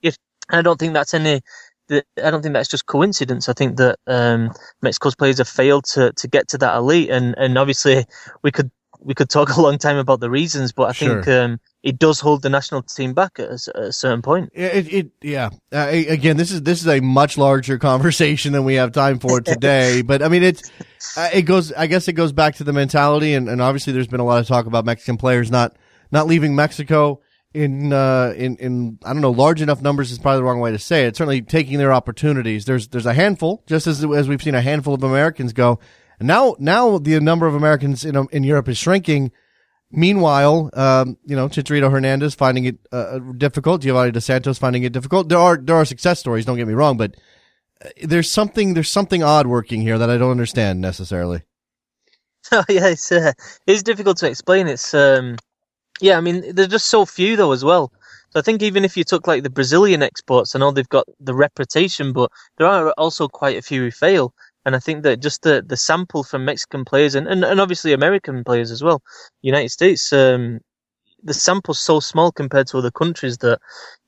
if I don't think that's any. I don't think that's just coincidence. I think that um, Mexico's players have failed to, to get to that elite, and, and obviously we could we could talk a long time about the reasons, but I sure. think um, it does hold the national team back at a, at a certain point. It, it yeah. Uh, again, this is this is a much larger conversation than we have time for today. But I mean, it it goes. I guess it goes back to the mentality, and, and obviously there's been a lot of talk about Mexican players not not leaving Mexico. In, uh, in, in, I don't know, large enough numbers is probably the wrong way to say it. Certainly taking their opportunities. There's, there's a handful, just as, as we've seen a handful of Americans go. And now, now the number of Americans in, in Europe is shrinking. Meanwhile, um, you know, Chicharito Hernandez finding it, uh, difficult. Giovanni Dos Santos finding it difficult. There are, there are success stories. Don't get me wrong, but there's something, there's something odd working here that I don't understand necessarily. Oh, yeah. It's, uh, it's difficult to explain. It's, um, Yeah, I mean, there's just so few, though, as well. So I think even if you took, like, the Brazilian exports, I know they've got the reputation, but there are also quite a few who fail. And I think that just the, the sample from Mexican players and, and, and obviously American players as well, United States, um, the sample's so small compared to other countries that,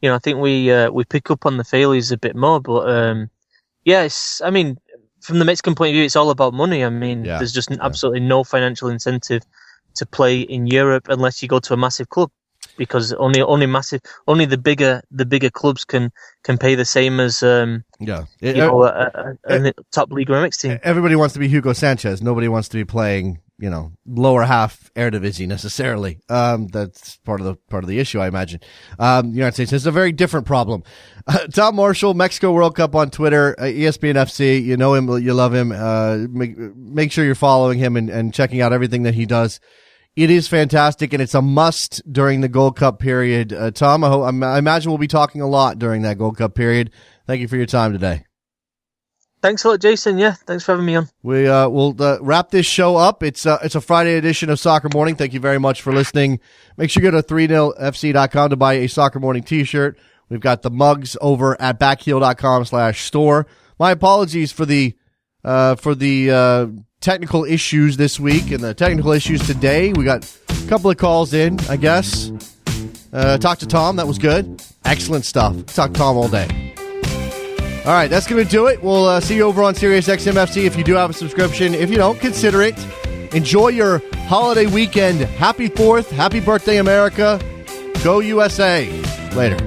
you know, I think we uh, we pick up on the failures a bit more. But, um, yeah, it's, I mean, from the Mexican point of view, it's all about money. I mean, yeah. there's just yeah. absolutely no financial incentive to play in Europe unless you go to a massive club, because only only massive only the bigger the bigger clubs can can pay the same as um yeah it, you know, a, a, a top league or mixed team. Everybody wants to be Hugo Sanchez. Nobody wants to be playing, you know, lower half Eredivisie necessarily. Um, that's part of the part of the issue, I imagine. Um, United States is a very different problem. Uh, Tom Marshall, Mexico World Cup on Twitter, uh, E S P N F C. You know him, you love him. Uh, make, make sure you're following him and, and checking out everything that he does. It is fantastic, and it's a must during the Gold Cup period. Uh, Tom, I, hope, I imagine we'll be talking a lot during that Gold Cup period. Thank you for your time today. Thanks a lot, Jason. Yeah, thanks for having me on. We, uh, we'll uh, wrap this show up. It's uh, it's a Friday edition of Soccer Morning. Thank you very much for listening. Make sure you go to three nil f c dot com to buy a Soccer Morning t-shirt. We've got the mugs over at backheel.com slash store. My apologies for the uh, for the uh, technical issues this week and the technical issues today. We got a couple of calls in, I guess. Uh, talked to Tom. That was good. Excellent stuff. Talked to Tom all day. All right, that's going to do it. We'll uh, see you over on Sirius X M F C if you do have a subscription. If you don't, consider it. Enjoy your holiday weekend. Happy fourth. Happy birthday, America. Go U S A. Later.